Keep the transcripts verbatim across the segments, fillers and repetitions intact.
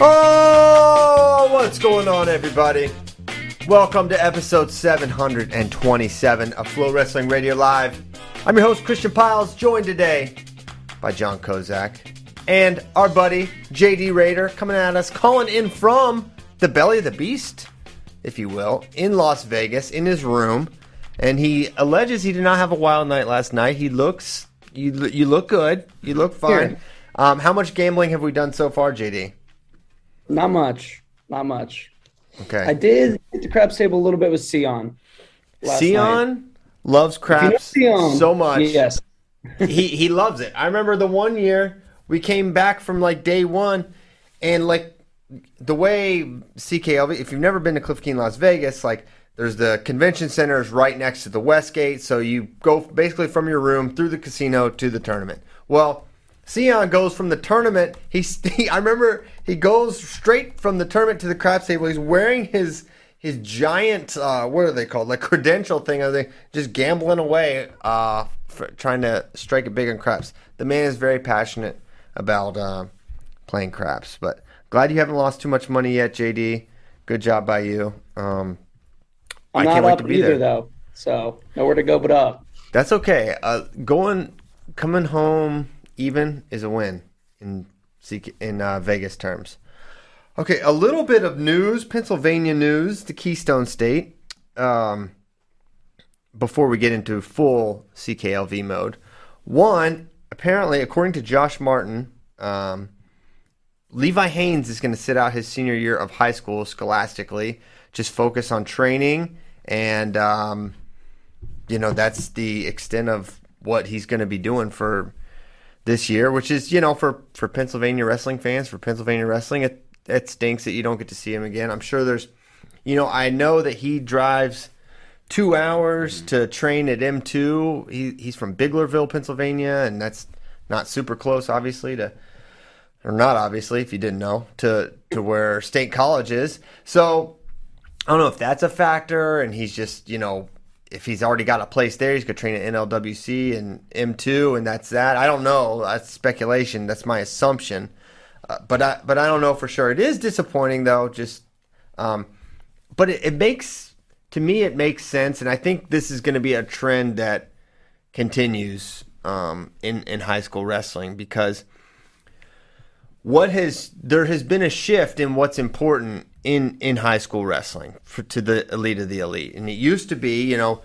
Oh, what's going on, everybody? Welcome to episode seven twenty-seven of Flow Wrestling Radio Live. I'm your host, Christian Piles, joined today by John Kozak and our buddy, J D Rader, coming at us, calling in from the belly of the beast, if you will, in Las Vegas, in his room. And he alleges he did not have a wild night last night. He looks, you, you look good. You look fine. Um, how much gambling have we done so far, J D? Not much. Not much. Okay. I did hit the craps table a little bit with Sion. Sion loves craps you know Sion, so much. Yes. he he loves it. I remember the one year we came back from like day one, and like the way C K L V, if you've never been to Cliff Keen Las Vegas, like there's the convention center is right next to the Westgate, so you go basically from your room through the casino to the tournament. Well, Sion goes from the tournament. He, he, I remember he goes straight from the tournament to the craps table. He's wearing his his giant, uh, what are they called, like credential thing. Are they just gambling away, uh, for trying to strike it big on craps? The man is very passionate about uh, playing craps. But glad you haven't lost too much money yet, J D. Good job by you. Um, I'm I can't not wait up to be either, there. Though. So nowhere to go but up. That's okay. Uh, going, coming home. Even is a win in in uh, Vegas terms. Okay, a little bit of news, Pennsylvania news, the Keystone State, um, before we get into full C K L V mode. One, apparently, according to Josh Martin, um, Levi Haynes is going to sit out his senior year of high school scholastically, just focus on training, and, um, you know, that's the extent of what he's going to be doing for this year, which is, you know, for, for Pennsylvania wrestling fans, for Pennsylvania wrestling, it, it stinks that you don't get to see him again. I'm sure there's, you know, I know that he drives two hours to train at M two. He, he's from Biglerville, Pennsylvania, and that's not super close, obviously, to, or not obviously, if you didn't know, to, to where State College is. So I don't know if that's a factor, and he's just, you know, if he's already got a place there, he's going to train at N L W C and M two, and that's that. I don't know. That's speculation. That's my assumption. Uh, but, I, but I don't know for sure. It is disappointing, though. Just, um, But it, it makes – to me, it makes sense, and I think this is going to be a trend that continues um, in, in high school wrestling, because what has – there has been a shift in what's important in in high school wrestling for, to the elite of the elite. And it used to be, you know,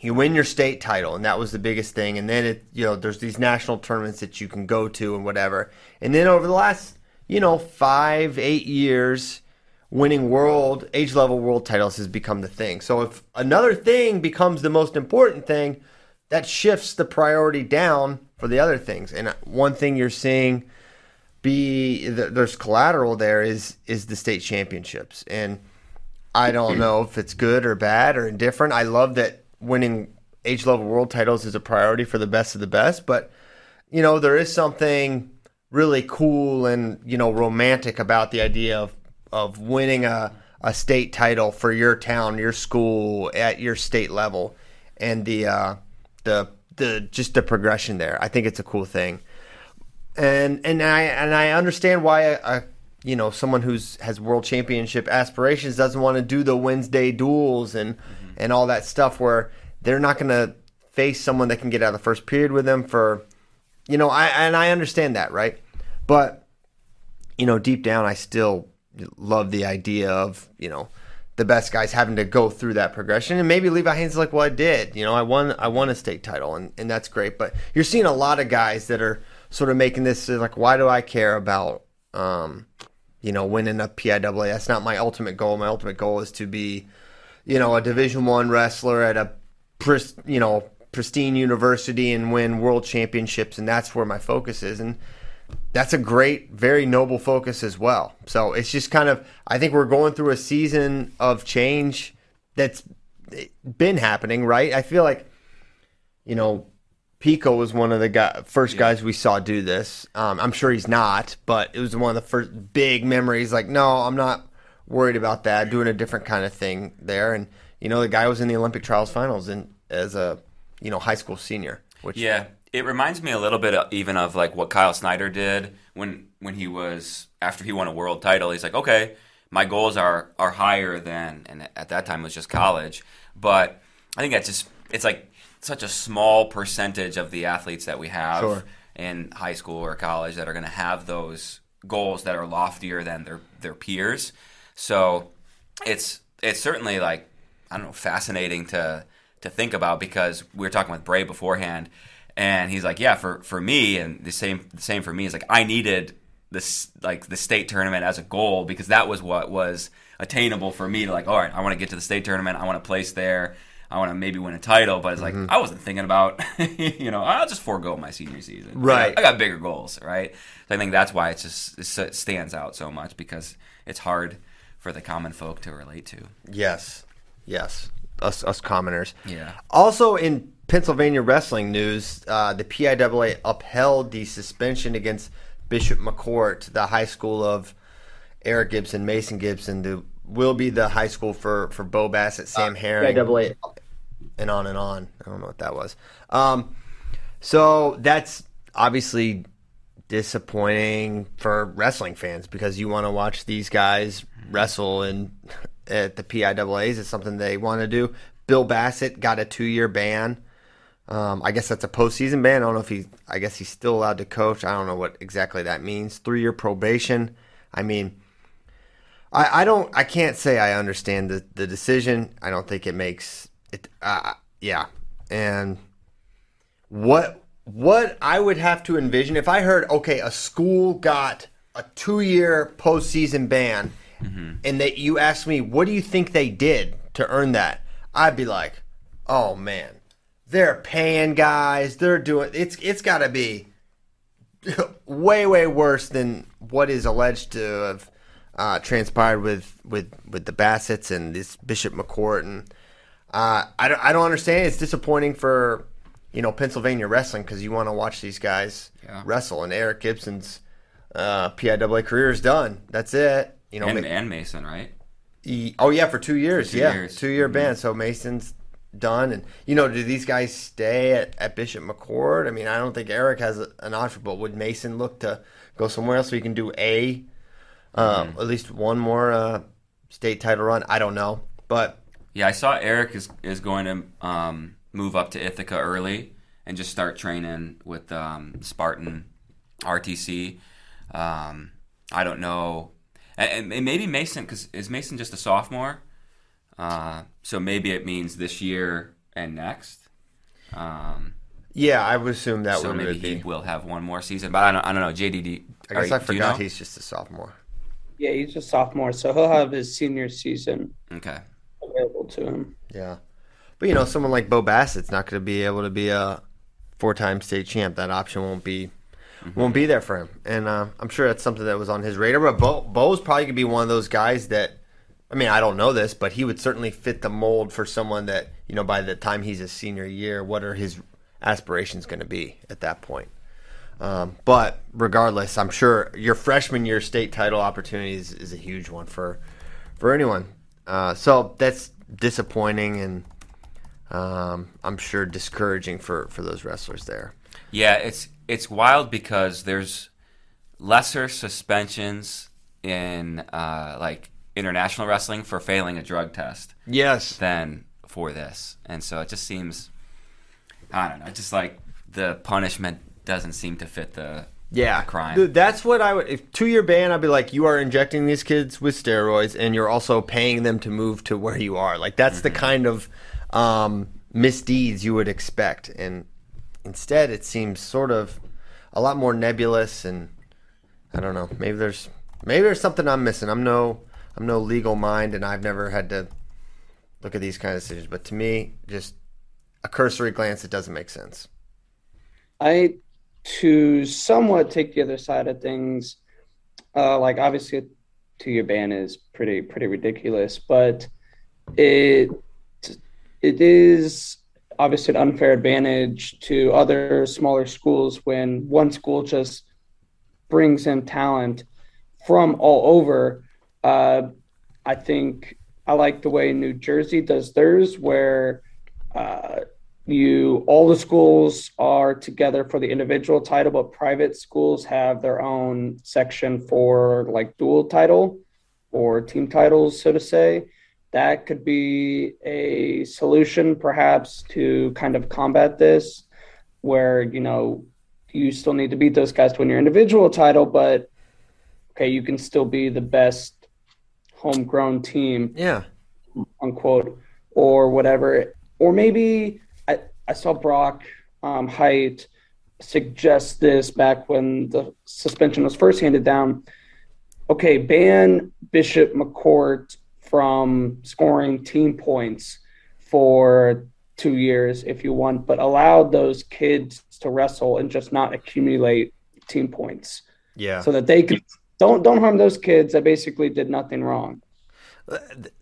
you win your state title, and that was the biggest thing. And then, it you know, there's these national tournaments that you can go to and whatever. And then over the last, you know, five, eight years, winning world, age-level world titles has become the thing. So if another thing becomes the most important thing, that shifts the priority down for the other things. And one thing you're seeing be there's collateral there is is the state championships, and I don't know if it's good or bad or indifferent. I love that winning age level world titles is a priority for the best of the best, but you know, there is something really cool and, you know, romantic about the idea of, of winning a, a state title for your town, your school, at your state level, and the uh, the the just the progression there. I think it's a cool thing, and and I and I understand why a, a you know someone who's has world championship aspirations doesn't want to do the Wednesday duels and mm-hmm. and all that stuff where they're not going to face someone that can get out of the first period with them for, you know, I and I understand that, right? But you know, deep down, I still love the idea of, you know, the best guys having to go through that progression. And maybe Levi Haynes is like, well, I did, you know, I won, I won a state title, and, and that's great. But you're seeing a lot of guys that are sort of making this like, why do I care about, um, you know, winning a P I A A? That's not my ultimate goal. My ultimate goal is to be, you know, a Division One wrestler at a, pres- you know, pristine university and win world championships. And that's where my focus is. And that's a great, very noble focus as well. So it's just kind of, I think we're going through a season of change that's been happening, right? I feel like, you know, Pico was one of the guy, first yeah. guys we saw do this. Um, I'm sure he's not, but it was one of the first big memories. Like, no, I'm not worried about that. Doing a different kind of thing there. And, you know, the guy was in the Olympic Trials finals in, as a, you know, high school senior. Which, yeah. It reminds me a little bit of, even of like what Kyle Snyder did when when he was, after he won a world title. He's like, okay, my goals are are higher than, and at that time it was just college. But I think that's just, it's like such a small percentage of the athletes that we have sure. in high school or college that are going to have those goals that are loftier than their their peers. So it's it's certainly like, I don't know, fascinating to to think about, because we were talking with Bray beforehand. And he's like, yeah, for, for me, and the same the same for me, is like, I needed this, like the state tournament as a goal, because that was what was attainable for me to like, all right, I want to get to the state tournament, I want to place there, I want to maybe win a title. But it's like, mm-hmm. I wasn't thinking about, you know, I'll just forego my senior season. Right. You know, I got bigger goals, right? So I think that's why it's just, it just stands out so much, because it's hard for the common folk to relate to. Yes, yes, us us commoners. Yeah. Also in Pennsylvania wrestling news, uh, the P I A A upheld the suspension against Bishop McCort, the high school of Eric Gibson, Mason Gibson, who will be the high school for, for Bo Bassett, Sam uh, Herring, P I A A. And on and on. I don't know what that was. Um, so that's obviously disappointing for wrestling fans, because you want to watch these guys wrestle, and at the P I A As it's something they want to do. Bill Bassett got a two-year ban. Um, I guess that's a postseason ban. I don't know if he. I guess he's still allowed to coach. I don't know what exactly that means. Three-year probation. I mean, I, I don't. I can't say I understand the, the decision. I don't think it makes it. Uh, yeah. And what what I would have to envision if I heard, okay, a school got a two-year postseason ban, mm-hmm. and that you asked me, what do you think they did to earn that? I'd be like, oh man. They're paying guys. They're doing it's. It's got to be way, way worse than what is alleged to have uh, transpired with, with, with the Bassetts and this Bishop McCort. And uh, I don't. I don't understand. It's disappointing for, you know, Pennsylvania wrestling, because you want to watch these guys yeah. wrestle. And Eric Gibson's uh, P I A A career is done. That's it. You know, and, maybe, and Mason, right? He, oh yeah, for two years. For two yeah, years. two year ban. Mm-hmm. So Mason's done. And, you know, do these guys stay at, at Bishop McCort? I mean, I don't think Eric has a, an option, but would Mason look to go somewhere else so he can do a uh, mm-hmm. at least one more uh, state title run? I don't know. But yeah, I saw Eric is is going to um, move up to Ithaca early and just start training with um, Spartan R T C. Um, I don't know. And, and maybe Mason, because is Mason just a sophomore? Uh, so maybe it means this year and next. Um, yeah, I would assume that so would be. So maybe he will have one more season, but I don't, I don't know. J D D. I guess I forgot you know? He's just a sophomore. Yeah, he's a sophomore, so he'll have his senior season okay. available to him. Yeah. But, you know, someone like Bo Bassett's not going to be able to be a four-time state champ. That option won't be mm-hmm. won't be there for him. And uh, I'm sure that's something that was on his radar. But Bo, Bo's probably going to be one of those guys that, I mean, I don't know this, but he would certainly fit the mold for someone that, you know, by the time he's a senior year, what are his aspirations going to be at that point? Um, but regardless, I'm sure your freshman year state title opportunities is a huge one for for anyone. Uh, so that's disappointing and um, I'm sure discouraging for, for those wrestlers there. Yeah, it's it's wild because there's lesser suspensions in uh, like international wrestling for failing a drug test. Yes. Than for this, and so it just seems, I don't know, just like the punishment doesn't seem to fit the, yeah. the crime. Dude, that's what I would. If two-year ban, I'd be like, you are injecting these kids with steroids, and you're also paying them to move to where you are. Like that's mm-hmm. the kind of um, misdeeds you would expect, and instead, it seems sort of a lot more nebulous. And I don't know. Maybe there's maybe there's something I'm missing. I'm no I'm no legal mind, and I've never had to look at these kind of decisions. But to me, just a cursory glance, it doesn't make sense. I, to somewhat take the other side of things, uh, like obviously a two-year ban is pretty pretty ridiculous, but it it is obviously an unfair advantage to other smaller schools when one school just brings in talent from all over. Uh, I think I like the way New Jersey does theirs, where uh, you all the schools are together for the individual title, but private schools have their own section for like dual title or team titles, so to say. That could be a solution perhaps to kind of combat this, where, you know, you still need to beat those guys to win your individual title, but okay, you can still be the best homegrown team, yeah, unquote, or whatever. Or maybe I, I saw Brock um, Haidt suggest this back when the suspension was first handed down. Okay, ban Bishop McCort from scoring team points for two years if you want, but allow those kids to wrestle and just not accumulate team points. Yeah, so that they could. Don't don't harm those kids that basically did nothing wrong.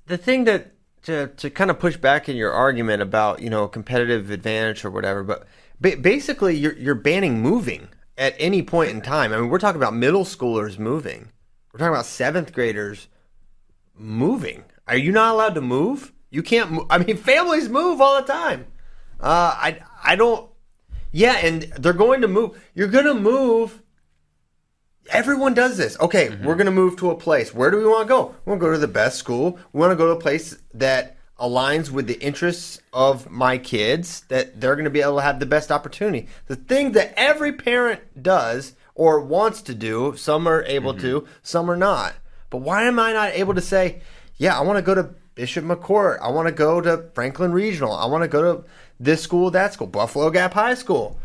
The thing that to to kind of push back in your argument about, you know, competitive advantage or whatever, but ba- basically you're you're banning moving at any point in time. I mean, we're talking about middle schoolers moving. We're talking about seventh graders moving. Are you not allowed to move? You can't move. I mean, families move all the time. Uh, I I don't. Yeah, and they're going to move. You're going to move. Everyone does this. Okay, mm-hmm. we're going to move to a place. Where do we want to go? We want to go to the best school. We want to go to a place that aligns with the interests of my kids, that they're going to be able to have the best opportunity. The thing that every parent does or wants to do, some are able mm-hmm. to, some are not. But why am I not able to say, yeah, I want to go to Bishop McCort. I want to go to Franklin Regional. I want to go to this school, that school, Buffalo Gap High School.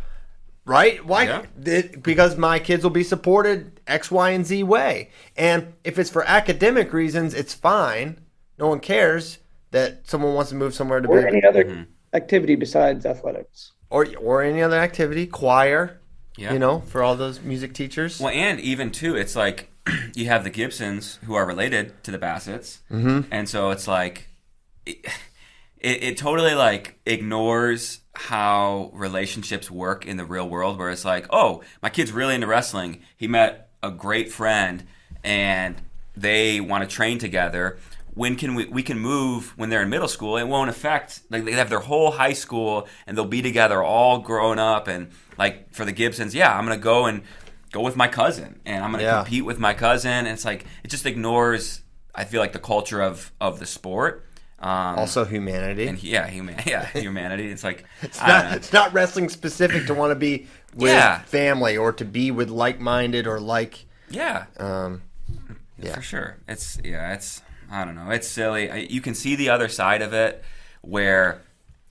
Right? Why? Yeah. It, because my kids will be supported X, Y, and Z way. And if it's for academic reasons, it's fine. No one cares that someone wants to move somewhere to or be. Or any other mm-hmm. activity besides athletics. Or or any other activity, choir, yeah. you know, for all those music teachers. Well, and even, too, it's like you have the Gibsons who are related to the Bassetts. Mm-hmm. And so it's like it, it, it totally, like, ignores how relationships work in the real world, where it's like, oh, my kid's really into wrestling. He met a great friend and they want to train together. When can we, we can move when they're in middle school. It won't affect, like they have their whole high school and they'll be together all grown up. And like for the Gibsons, yeah, I'm going to go and go with my cousin and I'm going to yeah. compete with my cousin. And it's like, it just ignores, I feel like, the culture of, of the sport. Um, also humanity. And yeah, human, yeah, humanity. It's like it's, not, it's not wrestling specific to want to be with yeah. family or to be with like-minded or like yeah. Um, yeah. For sure. It's yeah, it's I don't know. It's silly. I, you can see the other side of it where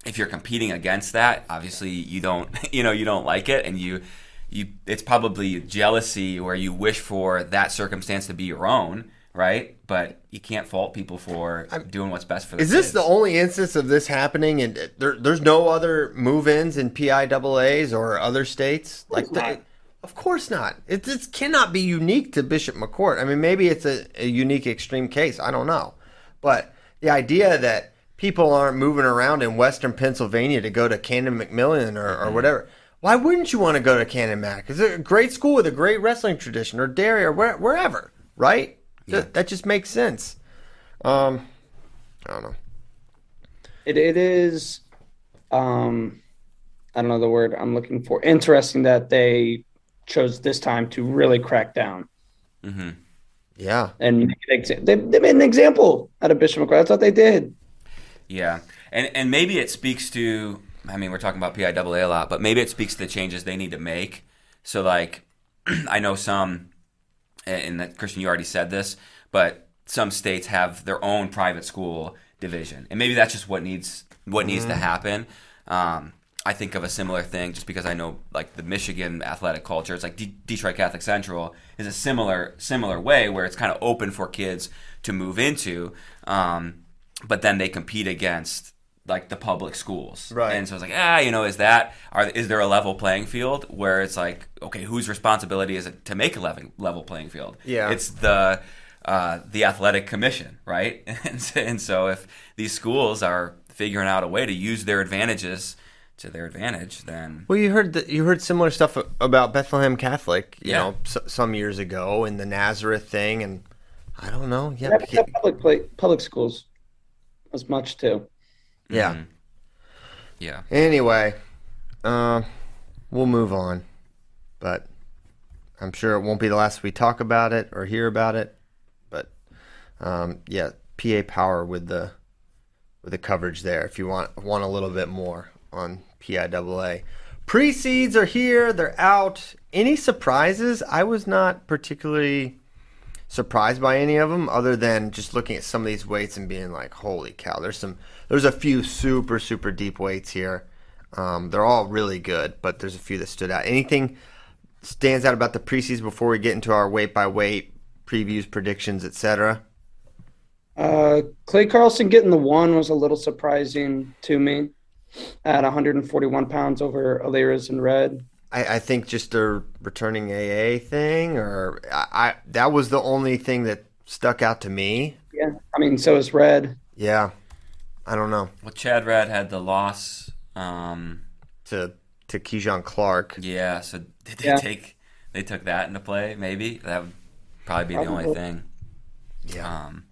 if you're competing against that, obviously you don't you know, you don't like it and you you it's probably jealousy or you wish for that circumstance to be your own. Right, but you can't fault people for I'm, doing what's best for them. Is this kids. The only instance of this happening? And there, there's no other move-ins in P I A As or other states. Like, the, of course not. It it cannot be unique to Bishop McCort. I mean, maybe it's a, a unique extreme case. I don't know, but the idea that people aren't moving around in Western Pennsylvania to go to Cannon McMillan or, mm-hmm. or whatever. Why wouldn't you want to go to Cannon Mac? It's a great school with a great wrestling tradition, or Derry, or where, wherever, right? Yeah. That, that just makes sense. Um, I don't know. It It is, um, I don't know the word I'm looking for. Interesting that they chose this time to really crack down. Mm-hmm. Yeah. And they, they made an example out of Bishop McCort. I thought they did. Yeah. And, and maybe it speaks to... I mean, we're talking about P I A A a lot, but maybe it speaks to the changes they need to make. So, like, I know some, and that, Christian, you already said this, but some states have their own private school division, and maybe that's just what needs what mm-hmm. needs to happen. Um, I think of a similar thing just because I know, like, the Michigan athletic culture. It's like D- Detroit Catholic Central is a similar similar way where it's kind of open for kids to move into, um, but then they compete against, like, the public schools. Right. And so it's like, ah, you know, is that, are, is there a level playing field where it's like, okay, whose responsibility is it to make a level, level playing field? Yeah. It's the uh, the athletic commission, right? and, and so if these schools are figuring out a way to use their advantages to their advantage, then... Well, you heard the, you heard similar stuff about Bethlehem Catholic, you yeah. know, s- some years ago, and the Nazareth thing, and I don't know. Yeah, yeah public, play, public schools as much, too. Yeah. Mm-hmm. Yeah. Anyway, uh, we'll move on. But I'm sure it won't be the last we talk about it or hear about it. But um, yeah, P A Power with the with the coverage there if you want want a little bit more on P I A A. Pre-seeds are here, they're out. Any surprises? I was not particularly surprised by any of them, other than just looking at some of these weights and being like, holy cow, there's some there's a few super super deep weights here. Um they're all really good, but there's a few that stood out. Anything stands out about the pre-season before we get into our weight by weight previews, predictions, etc.? uh Clay Carlson getting the one was a little surprising to me at one forty-one pounds over Alira's in red. I, I think just the returning A A thing, or I, I that was the only thing that stuck out to me. Yeah, I mean, so is Red. Yeah, I don't know. Well, Chad Red had the loss um, to to Keyshawn Clark. Yeah, so did they yeah. take they took that into play? Maybe that would probably be probably. the only thing. Yeah, um,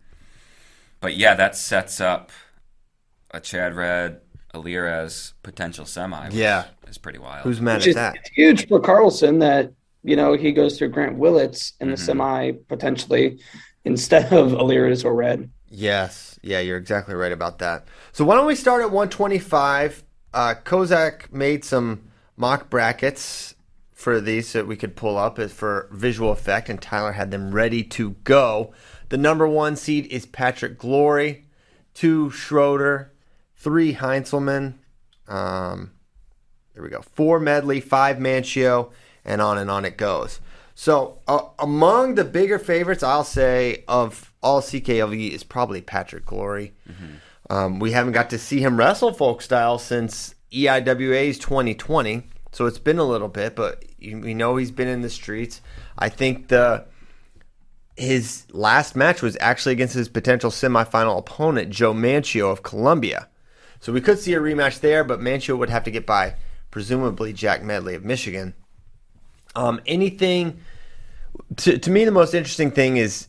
but yeah, that sets up a Chad Red Alira's potential semi, which yeah. is pretty wild. Who's mad which at that? It's huge for Carlson that, you know, he goes through Grant Willits in mm-hmm. the semi potentially instead of Alira's or Red. Yes. Yeah, you're exactly right about that. So why don't we start at one twenty-five? Uh, Kozak made some mock brackets for these that we could pull up for visual effect, and Tyler had them ready to go. The number one seed is Patrick Glory, two Schroeder, three Heinzelman, um, there we go, four Medley, five Manchio, and on and on it goes. So uh, among the bigger favorites, I'll say, of all C K L V is probably Patrick Glory. Mm-hmm. Um, we haven't got to see him wrestle folk style since E I W A's twenty twenty, so it's been a little bit, but we know he's been in the streets. I think the his last match was actually against his potential semifinal opponent, Joe Manchio of Colombia. So we could see a rematch there, but Manchio would have to get by, presumably, Jack Medley of Michigan. Um, anything to, to me, the most interesting thing is,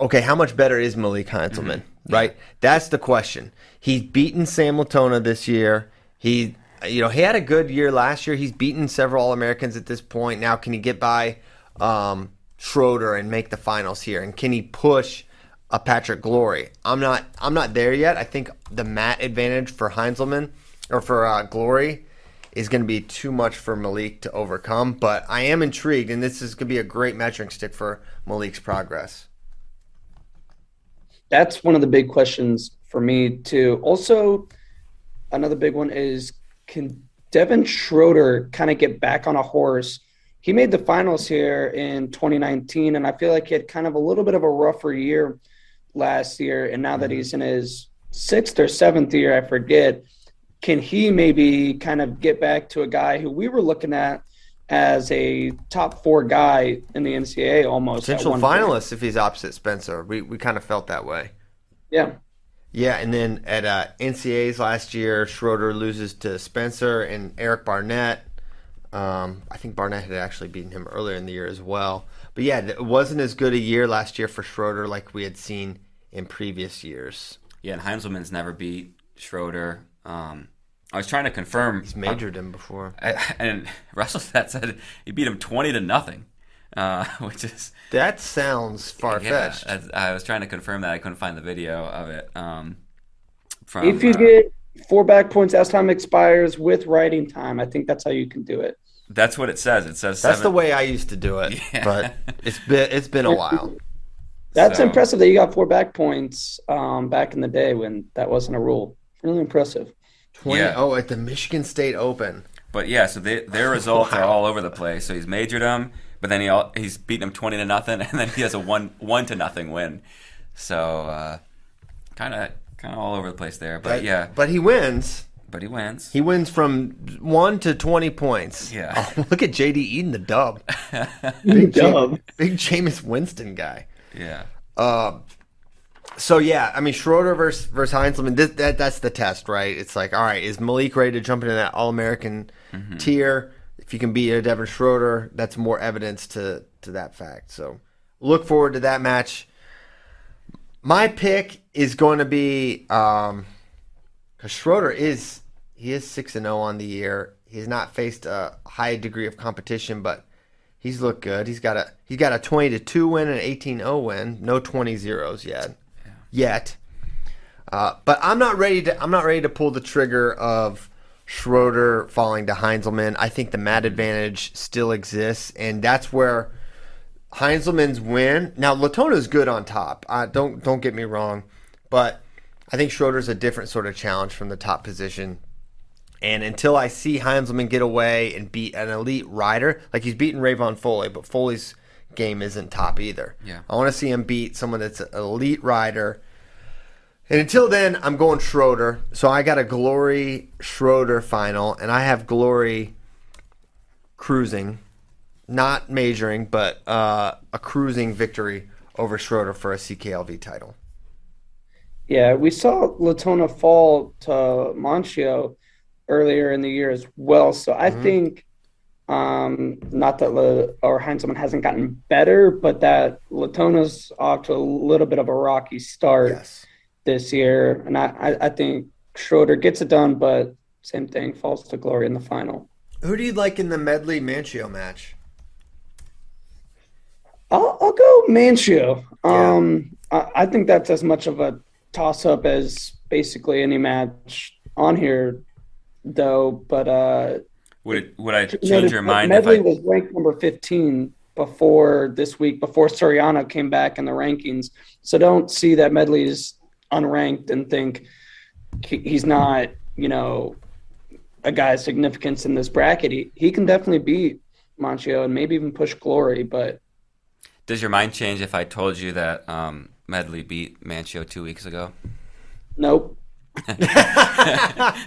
okay, how much better is Malik Heinzelman, mm-hmm. right? That's the question. He's beaten Sam Latona this year. He, you know, he had a good year last year. He's beaten several All-Americans at this point. Now, can he get by um, Schroeder and make the finals here? And can he push a Patrick Glory? I'm not I'm not there yet. I think the mat advantage for Heinzelman, or for uh, Glory, is going to be too much for Malik to overcome, but I am intrigued, and this is going to be a great measuring stick for Malik's progress. That's one of the big questions for me, too. Also, another big one is, can Devin Schroeder kind of get back on a horse? He made the finals here in twenty nineteen, and I feel like he had kind of a little bit of a rougher year last year, and now that he's in his sixth or seventh year, I forget, can he maybe kind of get back to a guy who we were looking at as a top four guy in the N C A A almost? Potential finalist if he's opposite Spencer. We we kind of felt that way. Yeah. Yeah, and then at uh, N C A As last year, Schroeder loses to Spencer and Eric Barnett. Um, I think Barnett had actually beaten him earlier in the year as well. But yeah, it wasn't as good a year last year for Schroeder like we had seen in previous years. Yeah, and Heinzelman's never beat Schroeder. Um, I was trying to confirm. He's majored him before. I, and WrestleStat said he beat him twenty to nothing. Uh, which is that sounds far-fetched. Yeah, I, I was trying to confirm that. I couldn't find the video of it. Um, from, if you uh, get four back points as time expires with writing time, I think that's how you can do it. That's what it says. It says that's seven. The way I used to do it, yeah. But it's been it's been a while. That's so impressive that you got four back points um, back in the day when that wasn't a rule. Really impressive. twenty yeah. Oh, at the Michigan State Open. But yeah, so they, their results wow. are all over the place. So he's majored them. But then he all, he's beaten him twenty to nothing, and then he has a one one to nothing win. So kind of kind of all over the place there. But, but yeah, but he wins. But he wins. He wins from one to twenty points. Yeah. Oh, look at J D Eden, the dub. Big dub. Jam- big Jameis Winston guy. Yeah. Uh, so yeah, I mean Schroeder versus versus Heinzelman. This, that that's the test, right? It's like, all right, is Malik ready to jump into that All American mm-hmm. tier? If you can beat a Devin Schroeder, that's more evidence to, to that fact. So look forward to that match. My pick is going to be um, – because Schroeder is – he is six and oh on the year. He's not faced a high degree of competition, but he's looked good. He's got a he's got a twenty to two win and an eighteen oh win. No twenty zeros yet. Yeah. Yet. Uh, but I'm not ready to I'm not ready to pull the trigger of – Schroeder falling to Heinzelman. I think the mat advantage still exists, and that's where Heinzelman's win. Now Latona's good on top. Uh, don't don't get me wrong, but I think Schroeder's a different sort of challenge from the top position. And until I see Heinzelman get away and beat an elite rider, like he's beaten Rayvon Foley, but Foley's game isn't top either. Yeah, I want to see him beat someone that's an elite rider. And until then, I'm going Schroeder. So I got a Glory Schroeder final, and I have Glory cruising, not majoring, but uh, a cruising victory over Schroeder for a C K L V title. Yeah, we saw Latona fall to Monchio earlier in the year as well. So I mm-hmm. think um, not that Le- or Heinzelman hasn't gotten better, but that Latona's off to a little bit of a rocky start. Yes. This year, and I, I think Schroeder gets it done, but same thing, falls to Glory in the final. Who do you like in the Medley Manchio match? I'll, I'll go Manchio. Yeah. Um, I, I think that's as much of a toss up as basically any match on here, though. But uh, would it, would I change you know, your mind? Medley if I... was ranked number fifteen. Before this week, before Soriano came back in the rankings, so don't see that Medley's unranked and think he's not, you know, a guy of significance in this bracket. He, he can definitely beat Monchio and maybe even push Glory, but... Does your mind change if I told you that um, Medley beat Manchio two weeks ago? Nope. All right,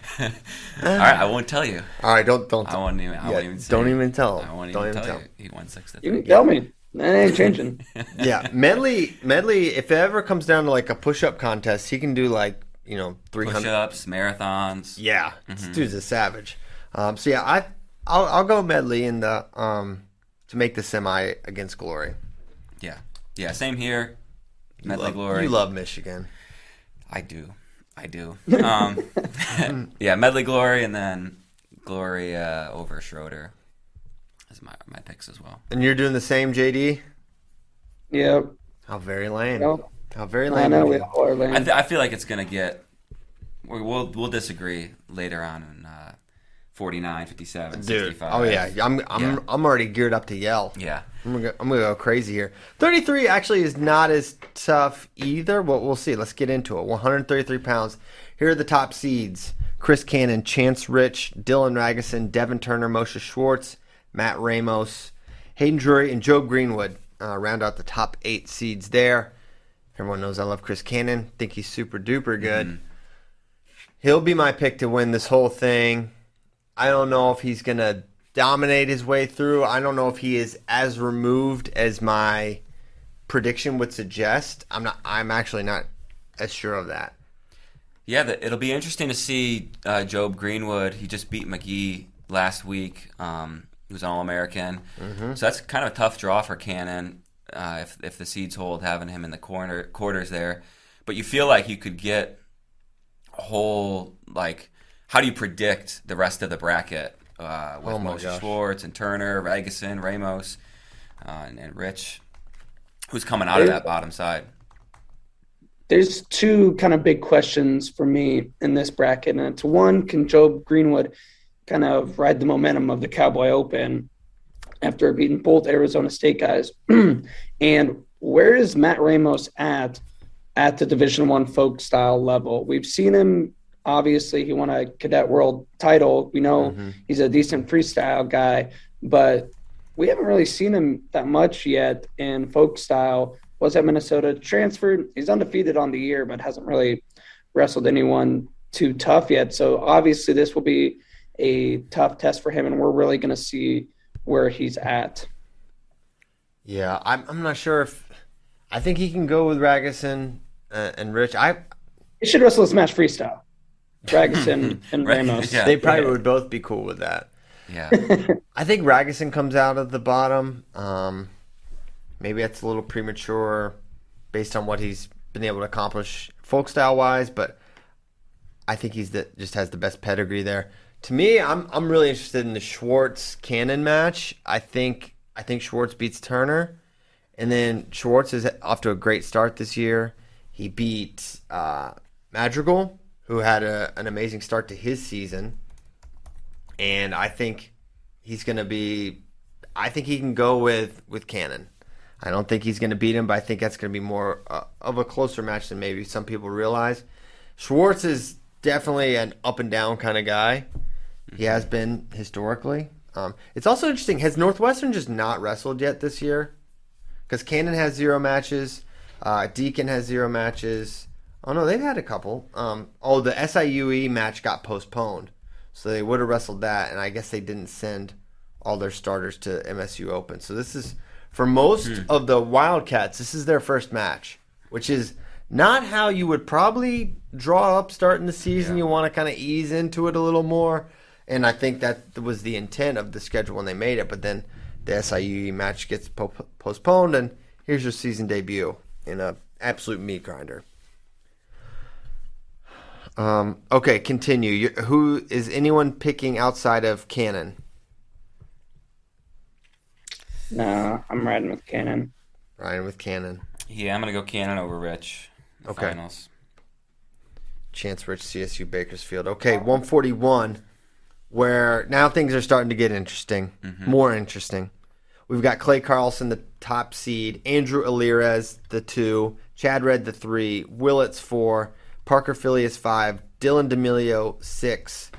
I won't tell you. All right, don't don't. I won't even. I yeah, won't even say don't even tell. Him. I won't don't even, even tell, tell you. He won six to three. You can tell me. That ain't changing. yeah, Medley, Medley, if it ever comes down to like a push-up contest, he can do like, you know, three hundred. Push-ups, marathons. Yeah, mm-hmm. This dude's a savage. Um, so, yeah, I, I'll, I'll go Medley in the um, to make the semi against Glory. Yeah. Yeah, same here. Medley, love, Glory. You love Michigan. I do. I do. Um, yeah, Medley, Glory, and then Glory uh, over Schroeder. My, my picks as well. And you're doing the same, J D? Yep. How very lame. No. How very lame. I know we all are lame. I, th- I feel like it's going to get we, – we'll we'll disagree later on in uh, forty-nine, fifty-seven, dude. sixty-five. Oh, yeah. I'm I'm yeah. I'm already geared up to yell. Yeah. I'm going I'm gonna to go crazy here. thirty-three actually is not as tough either, but we'll see. Let's get into it. one hundred thirty-three pounds. Here are the top seeds. Chris Cannon, Chance Rich, Dylan Raguson, Devin Turner, Moshe Schwartz, Matt Ramos, Hayden Drury, and Joe Greenwood uh, round out the top eight seeds there. Everyone knows I love Chris Cannon. Think he's super duper good. Mm. He'll be my pick to win this whole thing. I don't know if he's going to dominate his way through. I don't know if he is as removed as my prediction would suggest. I'm not. I'm actually not as sure of that. Yeah, the, it'll be interesting to see uh, Joe Greenwood. He just beat McGee last week. Um He was an All-American. Mm-hmm. So that's kind of a tough draw for Cannon uh, if if the seeds hold, having him in the corner quarters there. But you feel like you could get a whole, like, how do you predict the rest of the bracket uh, with oh Moshe gosh. Schwartz and Turner, Ragusan, Ramos, uh, and, and Rich, who's coming out of that bottom side? There's two kind of big questions for me in this bracket. And it's one, can Joe Greenwood kind of ride the momentum of the Cowboy Open after beating both Arizona State guys? And where is Matt Ramos at at the Division One folk style level? We've seen him, obviously, he won a cadet world title. We know mm-hmm. he's a decent freestyle guy, but we haven't really seen him that much yet in folk style. Was at Minnesota, transferred. He's undefeated on the year, but hasn't really wrestled anyone too tough yet. So obviously this will be a tough test for him, and we're really going to see where he's at. Yeah, I'm I'm not sure if – I think he can go with Ragusan uh, and Rich. I He should wrestle a Smash Freestyle, Ragusan and Ramos. Yeah. They probably yeah. would both be cool with that. Yeah. I think Ragusan comes out of the bottom. Um Maybe that's a little premature based on what he's been able to accomplish folk style wise, but I think he's the, just has the best pedigree there. To me, I'm I'm really interested in the Schwartz Cannon match. I think I think Schwartz beats Turner, and then Schwartz is off to a great start this year. He beat uh, Madrigal, who had a, an amazing start to his season, and I think he's going to be. I think he can go with with Cannon. I don't think he's going to beat him, but I think that's going to be more uh, of a closer match than maybe some people realize. Schwartz is definitely an up-and-down kind of guy. He has been historically. Um, it's also interesting. Has Northwestern just not wrestled yet this year? Because Cannon has zero matches. Uh, Deacon has zero matches. Oh, no, they've had a couple. Um, oh, the S I U E match got postponed, so they would have wrestled that, and I guess they didn't send all their starters to M S U Open. So this is... For most mm-hmm. of the Wildcats, this is their first match, which is not how you would probably draw up starting the season. Yeah. You want to kind of ease into it a little more, and I think that was the intent of the schedule when they made it, but then the S I U E match gets po- postponed, and here's your season debut in an absolute meat grinder. Um, okay, continue. You, who is anyone picking outside of Cannon? No, I'm riding with Cannon. Riding with Cannon. Yeah, I'm going to go Cannon over Rich. The okay. Finals. Chance Rich, C S U Bakersfield. Okay, one forty-one, where now things are starting to get interesting. Mm-hmm. More interesting. We've got Clay Carlson, the top seed. Andrew Alirez, the two. Chad Red, the three. Willits, four. Parker Phillias, five. Dylan D'Amelio, six.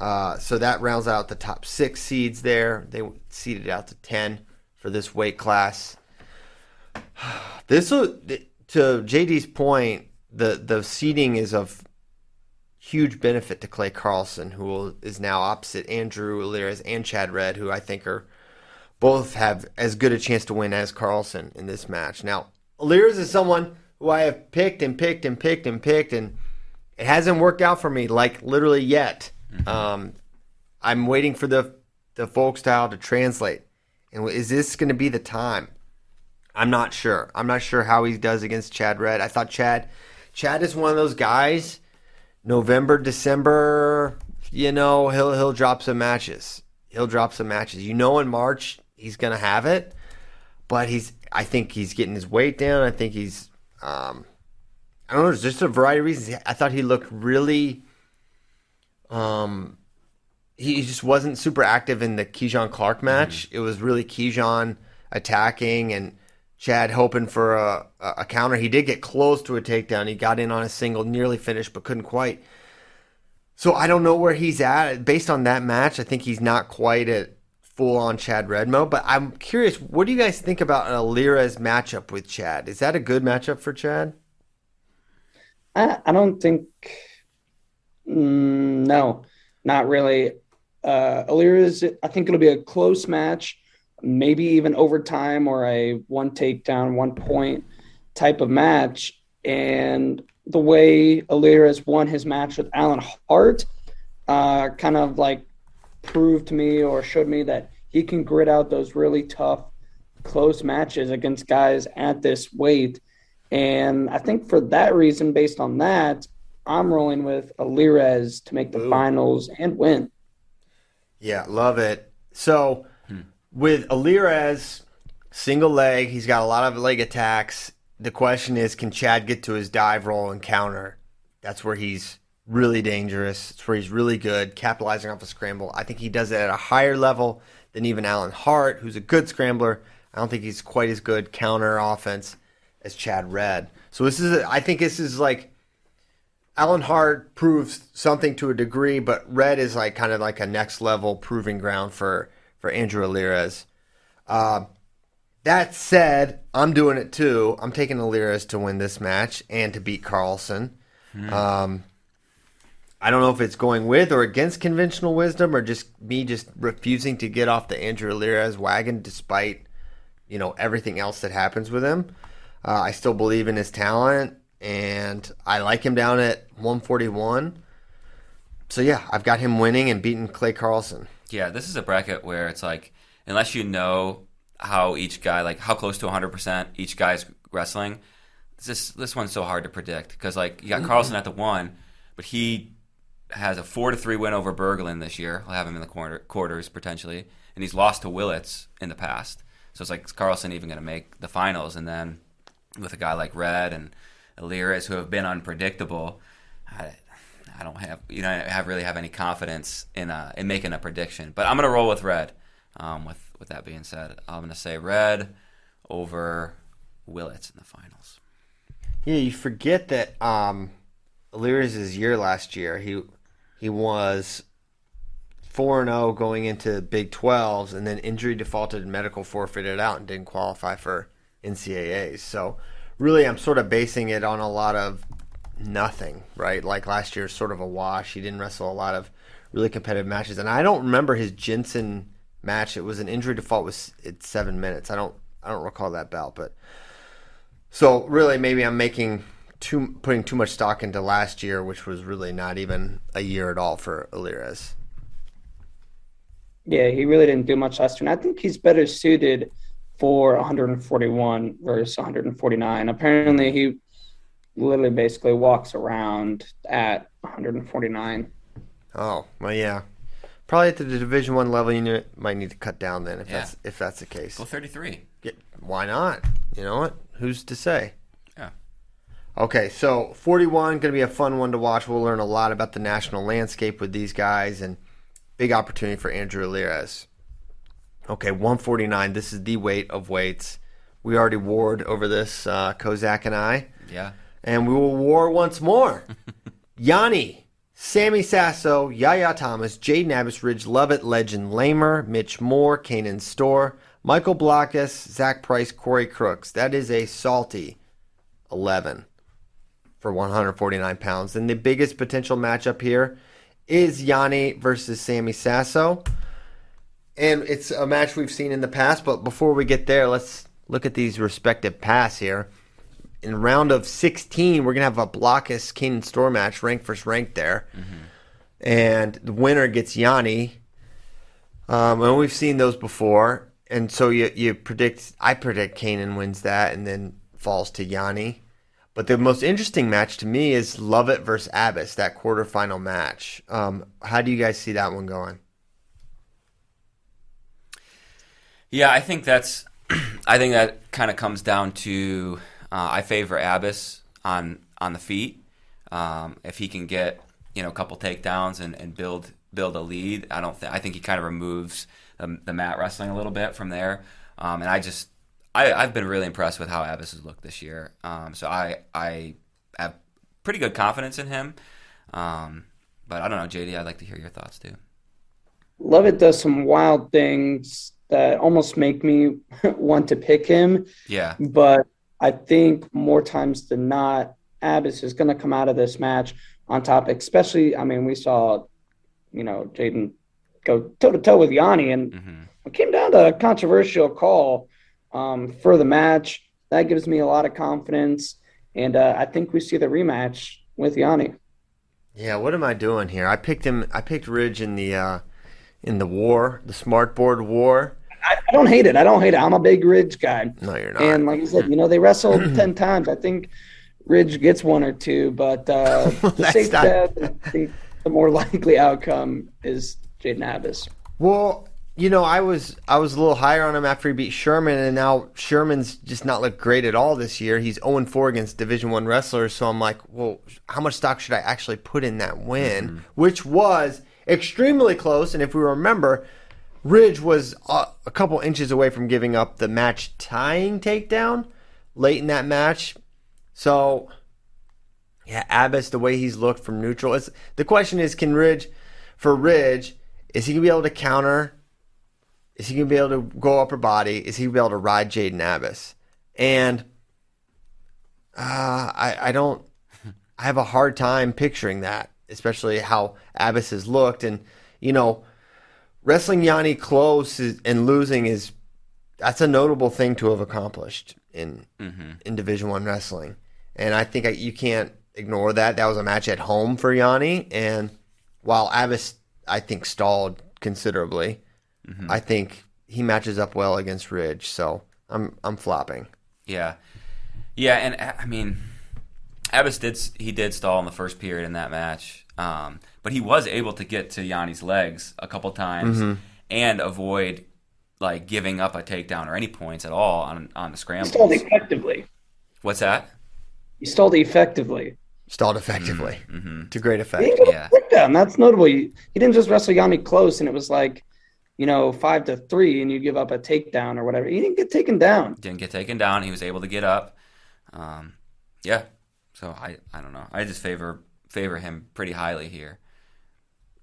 Uh, so that rounds out the top six seeds there. They seeded out to ten. For this weight class, this will, to J D's point, the the seeding is of huge benefit to Clay Carlson, who will, is now opposite Andrew Alirez and Chad Red, who I think are both have as good a chance to win as Carlson in this match. Now, Alirez is someone who I have picked and picked and picked and picked, and it hasn't worked out for me, like literally yet. Mm-hmm. Um, I'm waiting for the the folk style to translate. And is this going to be the time? I'm not sure. I'm not sure how he does against Chad Red. I thought Chad, Chad is one of those guys. November, December, you know, he'll he'll drop some matches. He'll drop some matches. You know, in March he's going to have it, but he's. I think he's getting his weight down. I think he's. Um, I don't know. There's just a variety of reasons. I thought he looked really. Um. He just wasn't super active in the Keyshawn Clark match. Mm-hmm. It was really Keyshawn attacking and Chad hoping for a, a counter. He did get close to a takedown. He got in on a single, nearly finished, but couldn't quite. So I don't know where he's at. Based on that match, I think he's not quite at full-on Chad Red mode. But I'm curious, what do you guys think about an Alirez matchup with Chad? Is that a good matchup for Chad? I, I don't think mm, – no, not really. Uh, Alirez, I think it'll be a close match, maybe even overtime or a one takedown, one point type of match. And the way Alirez won his match with Alan Hart uh, kind of like proved to me or showed me that he can grit out those really tough, close matches against guys at this weight. And I think for that reason, based on that, I'm rolling with Alirez to make the Ooh. finals and win. Yeah, love it. So hmm. with Alirez, single leg, he's got a lot of leg attacks. The question is, can Chad get to his dive, roll, and counter? That's where he's really dangerous. It's where he's really good, capitalizing off a scramble. I think he does it at a higher level than even Alan Hart, who's a good scrambler. I don't think he's quite as good counter offense as Chad Redd. So this is, I think this is like, Alan Hart proves something to a degree, but Redd is like kind of like a next level proving ground for, for Andrew Alirez. Uh, that said, I'm doing it too. I'm taking Alirez to win this match and to beat Carlson. Mm. Um, I don't know if it's going with or against conventional wisdom or just me just refusing to get off the Andrew Alirez wagon despite, you know, everything else that happens with him. Uh, I still believe in his talent, and I like him down at one forty-one. So, yeah, I've got him winning and beating Clay Carlson. Yeah, this is a bracket where it's like, unless you know how each guy, like how close to one hundred percent each guy's wrestling, this, this one's so hard to predict because, like, you got Carlson at the one, but he has a four to three win over Berglund this year. I'll have him in the quarter, quarters, potentially. And he's lost to Willits in the past. So it's like, is Carlson even going to make the finals? And then with a guy like Redd and Alirez, who have been unpredictable, I, I don't have you know I have really have any confidence in uh, in making a prediction. But I'm going to roll with Redd. Um, with, with that being said, I'm going to say Redd over Willits in the finals. Yeah, you forget that um, Alirez's year last year, he he was four and oh going into Big twelves, and then injury defaulted and medical forfeited out and didn't qualify for N C A As. So really, I'm sort of basing it on a lot of nothing, right? Like last year's sort of a wash. He didn't wrestle a lot of really competitive matches. And I don't remember his Jensen match. It was an injury default with it's seven minutes. I don't I don't recall that bout. But so really, maybe I'm making too putting too much stock into last year, which was really not even a year at all for Alirez. Yeah, he really didn't do much last year. And I think he's better suited for one forty-one versus one forty-nine. Apparently, he literally basically walks around at one forty-nine. Oh, well, yeah. Probably at the Division One level, you might need to cut down then if yeah. that's if that's the case. Go thirty-three. Get, why not? You know what? Who's to say? Yeah. Okay, so forty-one, going to be a fun one to watch. We'll learn a lot about the national landscape with these guys and big opportunity for Andrew Alirez. Okay, one forty-nine. This is the weight of weights. We already warred over this, uh, Kozak and I. Yeah. And we will war once more. Yanni, Sammy Sasso, Yaya Thomas, Jay Nabisridge, Lovett, Legend, Lamer, Mitch Moore, Kanan Storr, Michael Blockus, Zach Price, Corey Crooks. That is a salty eleven for one forty-nine pounds. And the biggest potential matchup here is Yanni versus Sammy Sasso. And it's a match we've seen in the past, but before we get there, let's look at these respective paths here. In round of sixteen, we're going to have a Blockus Kanan Storr match, rank versus rank there. Mm-hmm. And the winner gets Yanni. Um, and we've seen those before. And so you, you predict, I predict Kanan wins that and then falls to Yanni. But the most interesting match to me is Lovett versus Abbas, that quarterfinal match. Um, how do you guys see that one going? Yeah, I think that's. I think that kind of comes down to uh, I favor Abbas on on the feet. Um, if he can get you know a couple takedowns and, and build build a lead, I don't. Th- I think he kind of removes um, the mat wrestling a little bit from there. Um, and I just I, I've been really impressed with how Abbas has looked this year. Um, so I I have pretty good confidence in him. Um, but I don't know, J D. I'd like to hear your thoughts too. Lovett does some wild things that almost make me want to pick him. Yeah. But I think more times than not, Abbas is going to come out of this match on top, especially, I mean, we saw, you know, Jaden go toe-to-toe with Yanni, and mm-hmm. it came down to a controversial call um, for the match. That gives me a lot of confidence, and uh, I think we see the rematch with Yanni. Yeah, what am I doing here? I picked him. I picked Ridge in the uh, in the war, the smartboard war. I, I don't hate it. I don't hate it. I'm a big Ridge guy. No, you're not. And like I said, you know, they wrestled ten times. I think Ridge gets one or two, but uh, the safe not... bet, I think the more likely outcome is Jaden Abbas. Well, you know, I was I was a little higher on him after he beat Sherman, and now Sherman's just not looked great at all this year. He's oh and four against Division I wrestlers, so I'm like, well, how much stock should I actually put in that win, mm-hmm. which was extremely close, and if we remember, Ridge was a, a couple inches away from giving up the match-tying takedown late in that match. So, yeah, Abbas, the way he's looked from neutral. It's, the question is, can Ridge, for Ridge, is he going to be able to counter? Is he going to be able to go upper body? Is he going to be able to ride Jaden Abbas? And uh, I, I don't – I have a hard time picturing that, especially how Abbas has looked. And, you know, wrestling Yanni close is, and losing is – that's a notable thing to have accomplished in mm-hmm. in Division I wrestling. And I think I, you can't ignore that. That was a match at home for Yanni. And while Abbas, I think, stalled considerably – Mm-hmm. I think he matches up well against Ridge, so I'm I'm flopping. Yeah, yeah, and I mean, Abbas did he did stall in the first period in that match, um, but he was able to get to Yanni's legs a couple times mm-hmm. and avoid like giving up a takedown or any points at all on on the scrambles. He stalled effectively. What's that? He stalled effectively. Stalled effectively mm-hmm. to great effect. He didn't get a takedown. That's notable. He, he didn't just wrestle Yanni close, and it was like, you know, five to three, and you give up a takedown or whatever. He didn't get taken down. Didn't get taken down. He was able to get up. Um, yeah. So I, I don't know. I just favor favor him pretty highly here.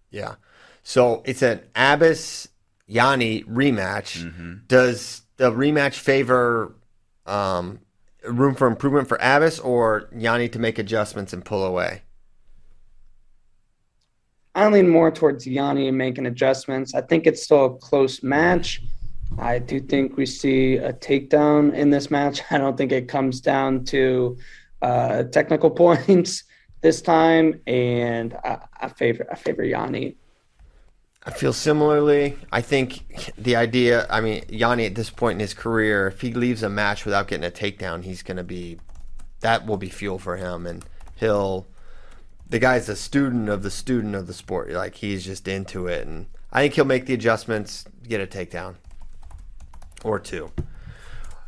Yeah. So it's an Abbas Yanni rematch. Mm-hmm. Does the rematch favor um, room for improvement for Abbas or Yanni to make adjustments and pull away? I lean more towards Yanni making adjustments. I think it's still a close match. I do think we see a takedown in this match. I don't think it comes down to uh, technical points this time, and I, I favor I favor Yanni. I feel similarly. I think the idea, I mean, Yanni at this point in his career, if he leaves a match without getting a takedown, he's going to be, that will be fuel for him, and he'll, the guy's a student of the student of the sport. Like, he's just into it. And I think he'll make the adjustments, get a takedown or two.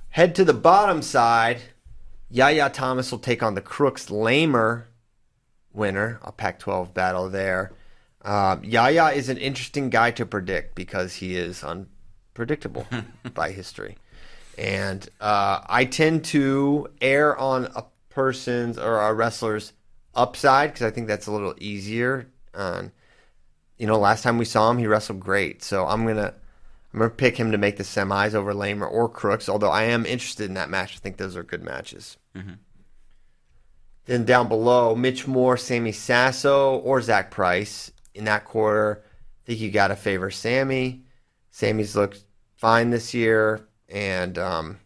Head to the bottom side. Yaya Thomas will take on the Crooks Lamer winner, a Pac twelve battle there. Uh, Yaya is an interesting guy to predict because he is unpredictable by history. And uh, I tend to err on a person's or a wrestler's upside because I think that's a little easier. Um, you know, last time we saw him, he wrestled great. So I'm gonna, I'm gonna pick him to make the semis over Lamer or Crooks. Although I am interested in that match. I think those are good matches. Mm-hmm. Then down below, Mitch Moore, Sammy Sasso, or Zach Price in that quarter. I think you gotta favor Sammy. Sammy's looked fine this year, and um,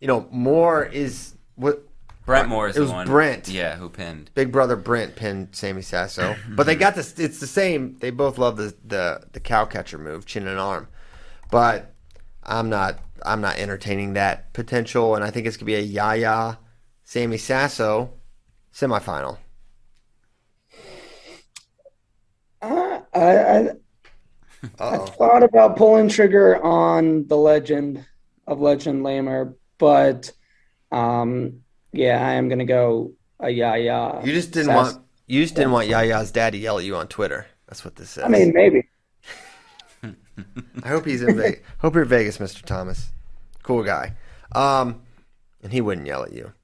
you know, Moore is what. Brent Moore is the one. It was Brent. Yeah, who pinned. Big brother Brent pinned Sammy Sasso. But they got this. It's the same. They both love the, the, the cow catcher move, chin and arm. But I'm not I'm not entertaining that potential, and I think it's going to be a Yaya Sammy Sasso semifinal. Uh, I, I, I thought about pulling trigger on the legend of Legend Lamer, but um. Yeah, I am gonna go a Yaya. You just didn't Sass- want you just didn't want Yaya's dad to yell at you on Twitter. That's what this says. I mean, maybe. I hope he's in Vegas. Hope you're in Vegas, Mister Thomas. Cool guy, um, and he wouldn't yell at you.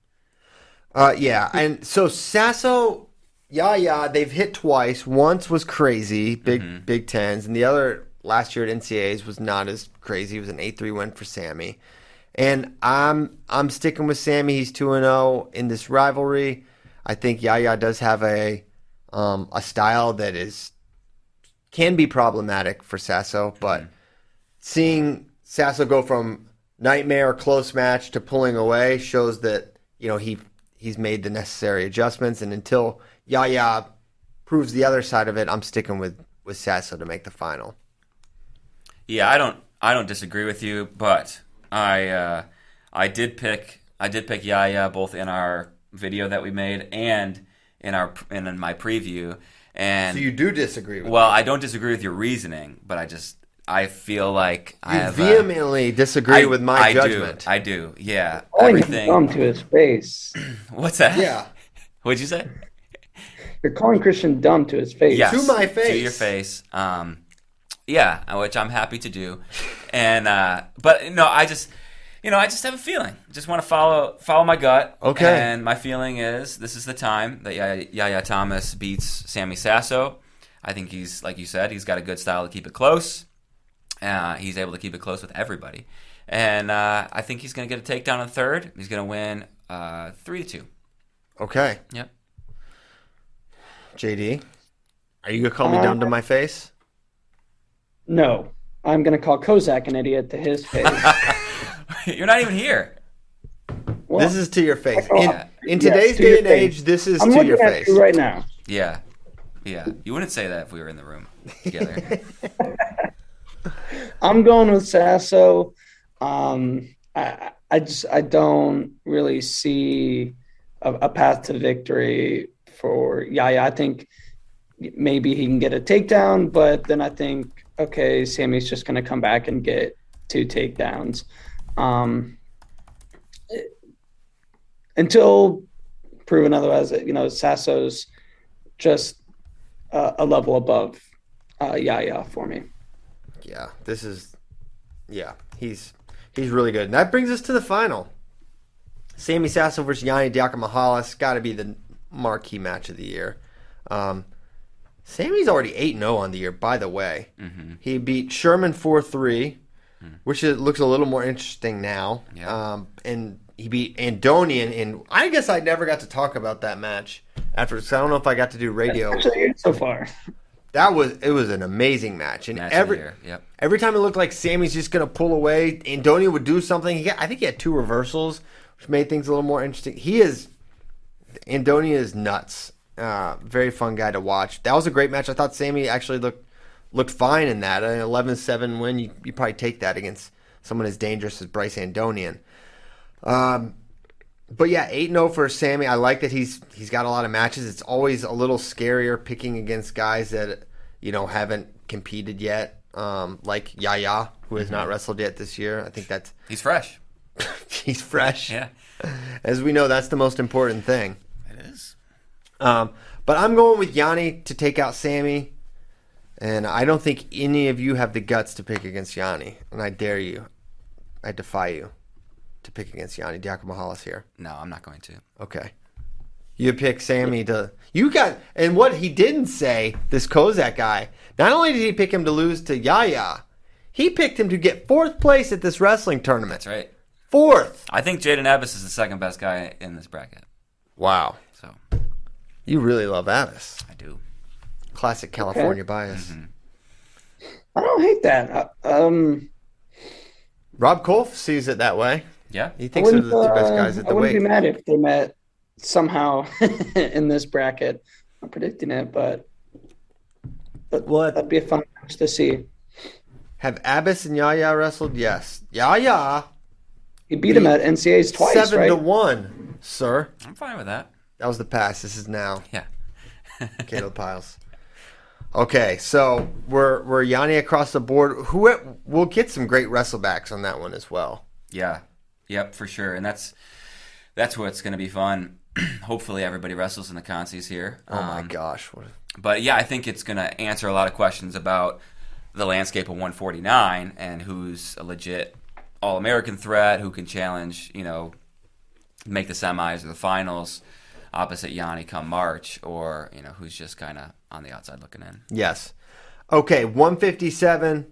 Uh, yeah, and so Sasso, Yaya, they've hit twice. Once was crazy, big mm-hmm. Big Tens, and the other last year at N C A As was not as crazy. It was an eight three win for Sammy. And I'm I'm sticking with Sammy. He's two and oh in this rivalry. I think Yaya does have a um, a style that is can be problematic for Sasso, but mm-hmm. seeing Sasso go from nightmare close match to pulling away shows that, you know, he he's made the necessary adjustments. And until Yaya proves the other side of it, I'm sticking with with Sasso to make the final. Yeah, I don't I don't disagree with you, but I uh, I did pick I did pick Yaya both in our video that we made and in our and in my preview. And so you do disagree with Well, me. I don't disagree with your reasoning, but I just I feel like you I have vehemently a, disagree I, with my I judgment. Do, I do. Yeah. Calling him dumb to his face. What's that? Yeah. What'd you say? You're calling Christian dumb to his face. Yes, to my face. To your face. Um, yeah, which I'm happy to do. And uh, but no, I just you know, I just have a feeling. Just want to follow follow my gut. Okay. And my feeling is this is the time that y- Yaya Thomas beats Sammy Sasso. I think he's like you said, he's got a good style to keep it close. Uh, he's able to keep it close with everybody. And uh, I think he's going to get a takedown in third. He's going to win uh, three to two. Okay. Yep. J D, are you going to call me uh, dumb to my face? No. I'm going to call Kozak an idiot to his face. You're not even here. Well, this is to your face. In, in today's yes, to day and face. age, this is I'm to your at face. You right now. Yeah. Yeah. You wouldn't say that if we were in the room together. I'm going with Sasso. Um, I, I just I don't really see a, a path to victory for Yaya. I think maybe he can get a takedown, but then I think, okay, Sammy's just going to come back and get two takedowns. Um, it, until proven otherwise, you know, Sasso's just uh, a level above uh, Yaya for me. Yeah, this is, yeah, he's he's really good. And that brings us to the final. Sammy Sasso versus Yanni Diakamahalis. Got to be the marquee match of the year. Um, Sammy's already eight and oh on the year, by the way. Mm-hmm. He beat Sherman four three, mm. which is, looks a little more interesting now. Yeah. Um, and he beat Andonian. And I guess I never got to talk about that match after, so I don't know if I got to do radio. Actually, so far. That was it was an amazing match, and match every yep. every time it looked like Sammy's just going to pull away, Antonio would do something. He got, I think he had two reversals, which made things a little more interesting. He is Antonio is nuts. Uh, very fun guy to watch. That was a great match. I thought Sammy actually looked looked fine in that. An eleven seven win, you you probably take that against someone as dangerous as Bryce Andonian. Um, But yeah, eight and oh for Sammy. I like that he's he's got a lot of matches. It's always a little scarier picking against guys that, you know, haven't competed yet, um, like Yaya, who has mm-hmm. not wrestled yet this year. I think that's... He's fresh. He's fresh. Yeah. As we know, that's the most important thing. It is. Um, but I'm going with Yanni to take out Sammy, and I don't think any of you have the guts to pick against Yanni, and I dare you. I defy you. To pick against Yanni Diakamahalis here. No, I'm not going to. Okay. You pick Sammy to... You got... And what he didn't say, this Kozak guy, not only did he pick him to lose to Yaya, he picked him to get fourth place at this wrestling tournament. That's right. Fourth. I think Jaden Abbas is the second best guy in this bracket. Wow. So you really love Abbas. I do. Classic California okay. bias. Mm-hmm. I don't hate that. Uh, um... Rob Kolf sees it that way. Yeah, he thinks they're the uh, best guys at the weight. I wouldn't weight. be mad if they met somehow in this bracket. I'm predicting it, but, but well, that'd be a fun match to see. Have Abbas and Yaya wrestled? Yes. Yaya. He beat, beat him at N C A As twice, seven right? Seven to one, sir. I'm fine with that. That was the past. This is now. Yeah. Caleb Piles. Okay, so we're we're Yanni across the board. Who we'll get some great wrestlebacks on that one as well. Yeah. Yep, for sure, and that's that's what's going to be fun. Hopefully, everybody wrestles in the consies here. Oh my um, gosh! What a... But yeah, I think it's going to answer a lot of questions about the landscape of one forty-nine and who's a legit All-American threat, who can challenge, you know, make the semis or the finals opposite Yanni come March, or you know who's just kind of on the outside looking in. Yes. Okay, one fifty-seven.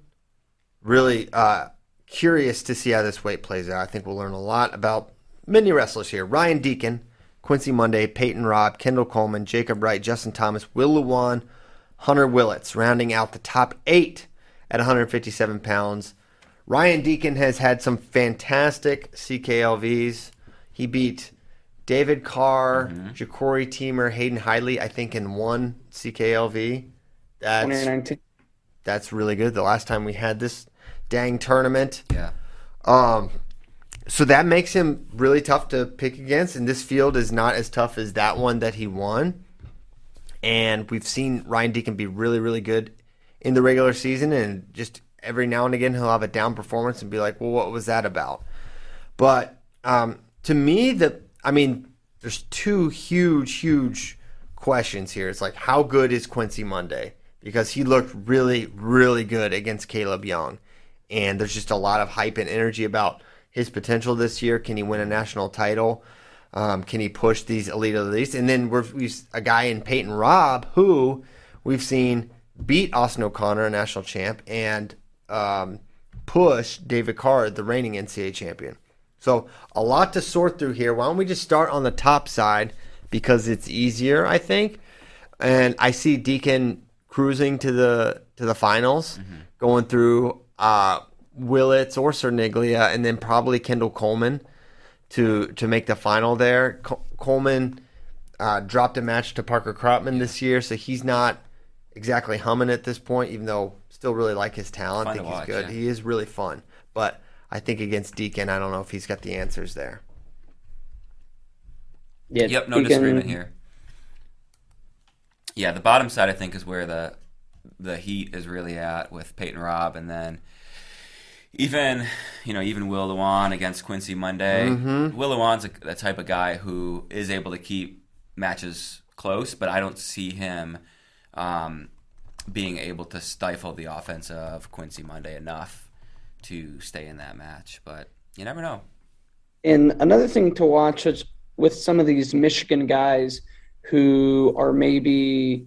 Really. Uh, Curious to see how this weight plays out. I think we'll learn a lot about many wrestlers here. Ryan Deacon, Quincy Monday, Peyton Robb, Kendall Coleman, Jacob Wright, Justin Thomas, Will Luwan, Hunter Willits, rounding out the top eight at one fifty-seven pounds. Ryan Deacon has had some fantastic C K L Vs. He beat David Carr, mm-hmm. Ja'Cory Teamer, Hayden Hidley, I think, in one C K L V. That's, that's really good. The last time we had this... dang tournament. Yeah. Um, so that makes him really tough to pick against, and this field is not as tough as that one that he won. And we've seen Ryan Deacon be really, really good in the regular season, and just every now and again he'll have a down performance and be like, well, what was that about? But um, to me, the I mean, there's two huge, huge questions here. It's like, how good is Quincy Monday? Because he looked really, really good against Caleb Young. And there's just a lot of hype and energy about his potential this year. Can he win a national title? Um, can he push these elite elites? And then we're, we've a guy in Peyton Robb who we've seen beat Austin O'Connor, a national champ, and um, push David Card, the reigning N C A A champion. So a lot to sort through here. Why don't we just start on the top side because it's easier, I think. And I see Deacon cruising to the to the finals, mm-hmm. going through uh, Willits or Cerniglia, and then probably Kendall Coleman to to make the final there. Col- Coleman uh, dropped a match to Parker Cropman this year, so he's not exactly humming at this point, even though still really like his talent. I think he's good. Yeah. He is really fun. But I think against Deacon, I don't know if he's got the answers there. Yeah, yep, no Deacon, disagreement here. Yeah, the bottom side, I think, is where the the heat is really at with Peyton Robb, and then even you know even Will Luan against Quincy Monday. Mm-hmm. Will Luan's a, a type of guy who is able to keep matches close, but I don't see him um, being able to stifle the offense of Quincy Monday enough to stay in that match, but you never know. And another thing to watch is with some of these Michigan guys who are maybe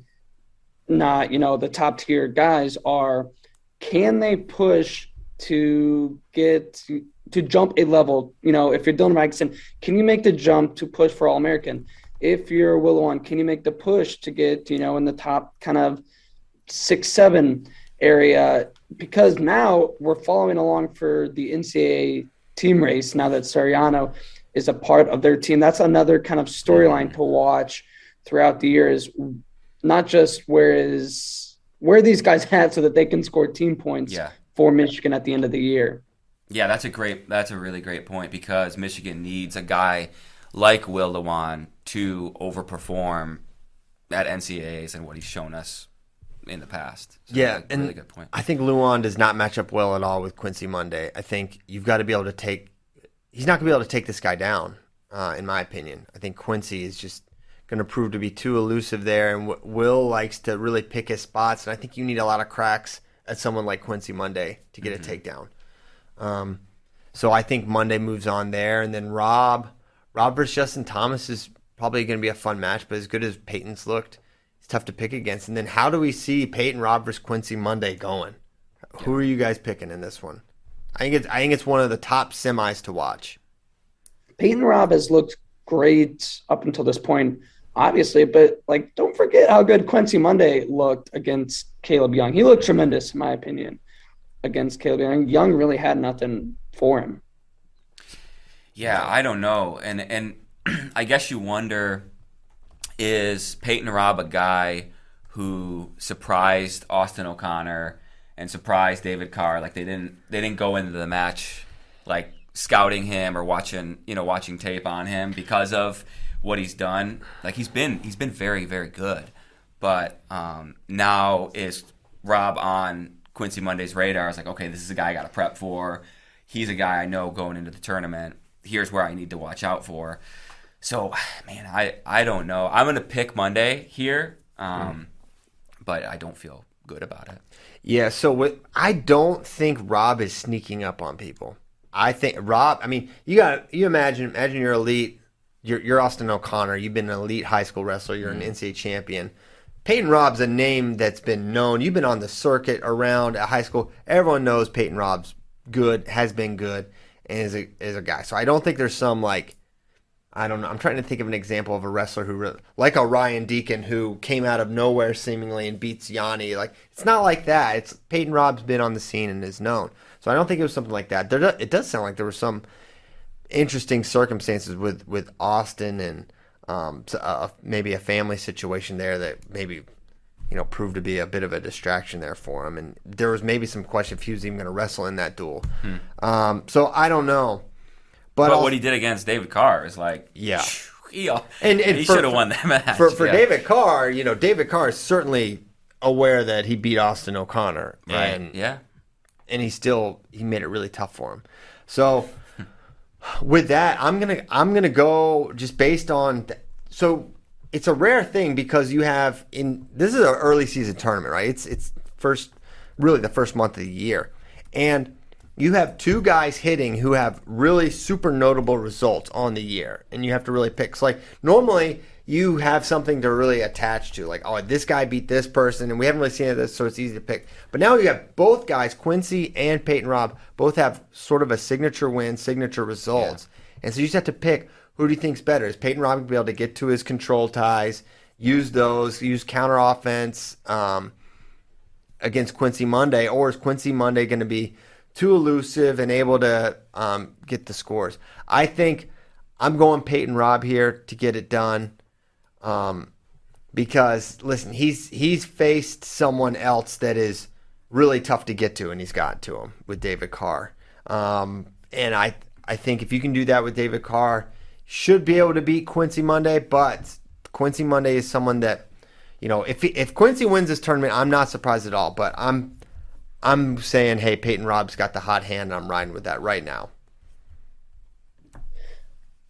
not, you know, the top tier guys are, can they push to get to jump a level? You know, if you're Dylan Magnuson, can you make the jump to push for All-American? If you're Willowan, can you make the push to get, you know, in the top kind of six, seven area? Because now we're following along for the N C A A team race now that Soriano is a part of their team. That's another kind of storyline to watch throughout the year, is not just where is where these guys at so that they can score team points yeah. for Michigan at the end of the year. Yeah, that's a great that's a really great point, because Michigan needs a guy like Will Luan to overperform at N C A As and what he's shown us in the past. So yeah, and really good point. I think Luan does not match up well at all with Quincy Monday. I think you've got to be able to take – he's not going to be able to take this guy down, uh, in my opinion. I think Quincy is just going to prove to be too elusive there, and w- Will likes to really pick his spots, and I think you need a lot of cracks at someone like Quincy Monday to get mm-hmm. a takedown. Um, so I think Monday moves on there, and then Rob – Rob versus Justin Thomas is probably going to be a fun match, but as good as Peyton's looked – tough to pick against. And then how do we see Peyton Robb versus Quincy Monday going? Yeah. Who are you guys picking in this one? I think it's I think it's one of the top semis to watch. Peyton Robb has looked great up until this point, obviously, but like don't forget how good Quincy Monday looked against Caleb Young. He looked tremendous, in my opinion, against Caleb Young. Young really had nothing for him. Yeah, I don't know. And and I guess you wonder, is Peyton Robb a guy who surprised Austin O'Connor and surprised David Carr? Like they didn't they didn't go into the match like scouting him or watching you know watching tape on him because of what he's done. Like he's been he's been very very good, but um, now is Robb on Quincy Monday's radar? I was like, okay, this is a guy I got to prep for. He's a guy I know going into the tournament. Here's where I need to watch out for. So, man, I, I don't know. I'm going to pick Monday here, um, mm. but I don't feel good about it. Yeah, so with, I don't think Rob is sneaking up on people. I think Rob, I mean, you got you imagine imagine you're elite, you're, you're Austin O'Connor, you've been an elite high school wrestler, you're mm. an N C A A champion. Peyton Robb's a name that's been known. You've been on the circuit around at high school. Everyone knows Peyton Robb's good, has been good, and is a, is a guy. So I don't think there's some, like, I don't know. I'm trying to think of an example of a wrestler who really, like a Ryan Deacon who came out of nowhere seemingly and beats Yanni. Like it's not like that. It's Peyton Robb's been on the scene and is known. So I don't think it was something like that. There do, it does sound like there were some interesting circumstances with, with Austin and um, uh, maybe a family situation there that maybe you know, proved to be a bit of a distraction there for him. And there was maybe some question if he was even going to wrestle in that duel. Hmm. Um, so I don't know. But, but what he did against David Carr is like, yeah, he, and, and he should have won that match. For, for yeah. David Carr, you know, David Carr is certainly aware that he beat Austin O'Connor, right? And, yeah, and he still he made it really tough for him. So with that, I'm gonna I'm gonna go just based on th- so it's a rare thing because you have in this is an early season tournament, right? It's it's first really the first month of the year, and you have two guys hitting who have really super notable results on the year, and you have to really pick. So, like, normally you have something to really attach to, like, oh, this guy beat this person, and we haven't really seen it this, so it's easy to pick. But now you have both guys, Quincy and Peyton Robb, both have sort of a signature win, signature results. Yeah. And so you just have to pick, who do you think's better? Is Peyton Robb going to be able to get to his control ties, use those, use counter offense um, against Quincy Monday, or is Quincy Monday going to be too elusive and able to um, get the scores? I think I'm going Peyton Robb here to get it done um, because, listen, he's he's faced someone else that is really tough to get to, and he's got to him with David Carr. Um, and I I think if you can do that with David Carr, should be able to beat Quincy Monday, but Quincy Monday is someone that, you know, if he, if Quincy wins this tournament, I'm not surprised at all, but I'm I'm saying, hey, Peyton Robb's got the hot hand, and I'm riding with that right now.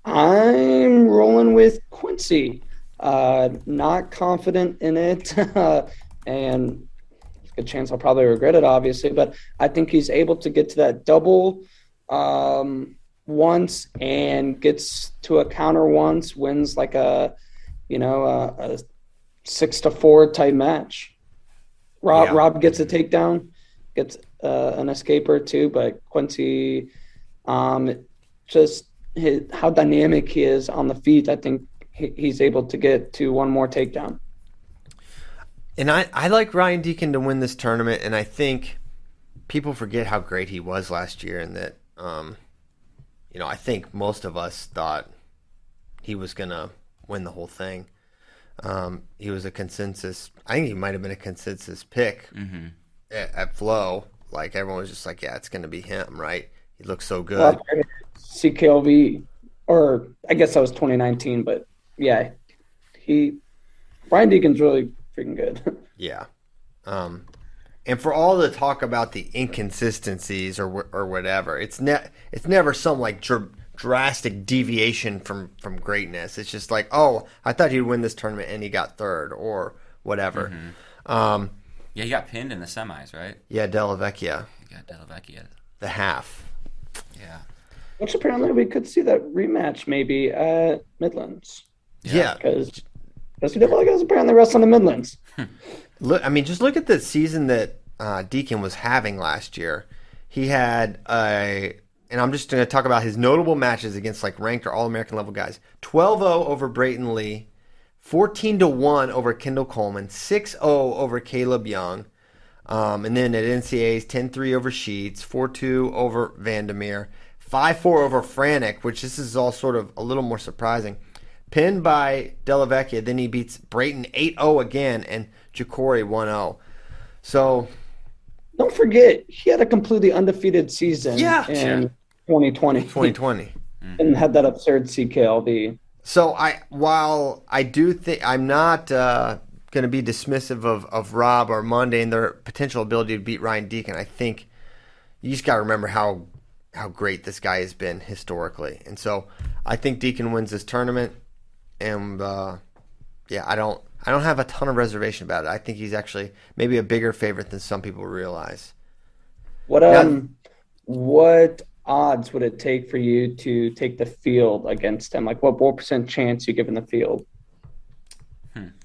I'm rolling with Quincy. Uh, not confident in it, and there's a good chance I'll probably regret it, obviously, but I think he's able to get to that double um, once and gets to a counter once, wins like a, you know, a, a six to four type match. Rob, yeah. Rob gets a takedown. It's uh, an escape or two, but Quincy, um, just his, how dynamic he is on the feet, I think he, he's able to get to one more takedown. And I, I like Ryan Deacon to win this tournament, and I think people forget how great he was last year, and that, um, you know, I think most of us thought he was going to win the whole thing. Um, he was a consensus, I think he might have been a consensus pick. Mm-hmm. At Flow, like, everyone was just like, yeah, it's going to be him, right? He looks so good. Well, C K L V, or I guess that was twenty nineteen, but yeah, he, Brian Deacon's really freaking good. Yeah. Um, and for all the talk about the inconsistencies or or whatever, it's ne- it's never some like dr- drastic deviation from, from greatness. It's just like, oh, I thought he'd win this tournament and he got third or whatever. Mm-hmm. Um, Yeah, he got pinned in the semis, right? Yeah, Della Vecchia. He got Della Vecchia. The half. Yeah. Which apparently we could see that rematch maybe at Midlands. Yeah. Because Mister Della Vecchia was apparently wrestling in Midlands. Look, I mean, just look at the season that uh, Deacon was having last year. He had a, and I'm just going to talk about his notable matches against like ranked or All-American level guys. twelve oh over Brayton Lee. fourteen to one over Kendall Coleman, six oh over Caleb Young, um, and then at N C A As, ten three over Sheets, four two over Vandermeer, five four over Franek, which this is all sort of a little more surprising. Pinned by Della Vecchia, then he beats Brayton eight oh again, and Jacory one oh. So, don't forget, he had a completely undefeated season yeah, in sure. twenty twenty. twenty twenty. And had that absurd C K L V. So I, while I do think I'm not uh, going to be dismissive of, of Rob or Monday and their potential ability to beat Ryan Deacon, I think you just got to remember how how great this guy has been historically. And so I think Deacon wins this tournament, and uh, yeah, I don't I don't have a ton of reservation about it. I think he's actually maybe a bigger favorite than some people realize. What um now, what. odds would it take for you to take the field against him? Like, what what percent chance you give in the field? Hmm.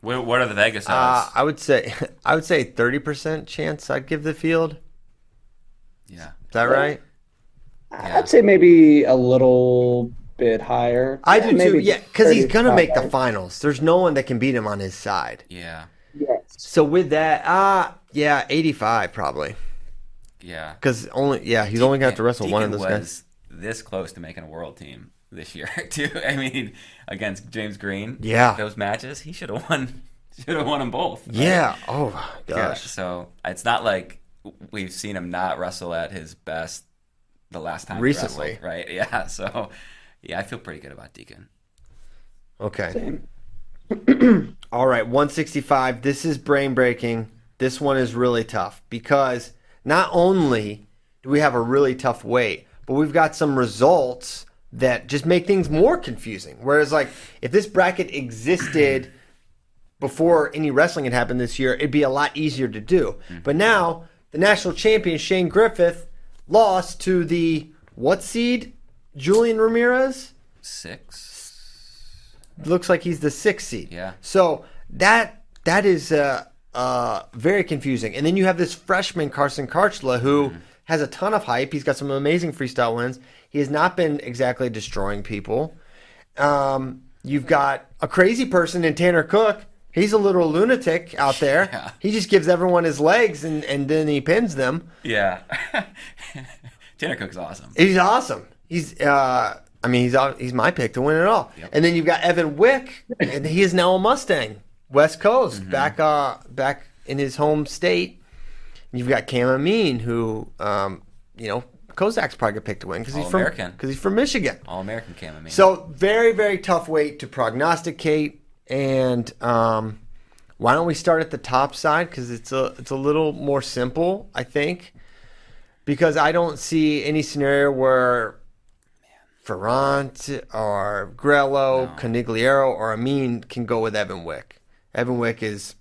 What, what are the Vegas odds? Uh, I would say I would say thirty percent chance I'd give the field. Yeah, is that right? I'd yeah. say maybe a little bit higher. I yeah, do maybe too. Yeah, because he's gonna make the finals. There's no one that can beat him on his side. Yeah. Yes. So with that, uh yeah, eighty-five probably. Yeah, because only yeah he's Deacon, only got to wrestle Deacon one of those was guys. This close to making a world team this year too. I mean, against James Green, yeah, those matches he should have won. should have won them both. Right? Yeah. Oh, my gosh. Yeah, so it's not like we've seen him not wrestle at his best the last time recently, he wrestled, right? Yeah. So, yeah, I feel pretty good about Deacon. Okay. Same. All right, one sixty-five. This is brain breaking. This one is really tough because not only do we have a really tough weight, but we've got some results that just make things more confusing. Whereas, like, if this bracket existed before any wrestling had happened this year, it'd be a lot easier to do. Mm-hmm. But now the national champion, Shane Griffith, lost to the what seed? Julian Ramirez? Six. Looks like he's the sixth seed. Yeah. So that that is uh, uh, very confusing. And then you have this freshman, Carson Karchla, who mm. has a ton of hype. He's got some amazing freestyle wins. He has not been exactly destroying people. Um, you've got a crazy person in Tanner Cook. He's a little lunatic out there. Yeah. He just gives everyone his legs, and, and then he pins them. Yeah. Tanner Cook's awesome. He's awesome. He's... Uh, I mean, he's he's my pick to win it all. Yep. And then you've got Evan Wick, and he is now a Mustang, West Coast, mm-hmm. back uh, back in his home state. And you've got Cam Amin, who, um, you know, Kozak's probably going to pick to win because he's from because he's from Michigan. All-American Cam Amin. So very, very tough weight to prognosticate. And um, why don't we start at the top side because it's a, it's a little more simple, I think, because I don't see any scenario where – Ferrant or Grello, no. Conigliaro, or Amin can go with Evan Wick. Evan Wick is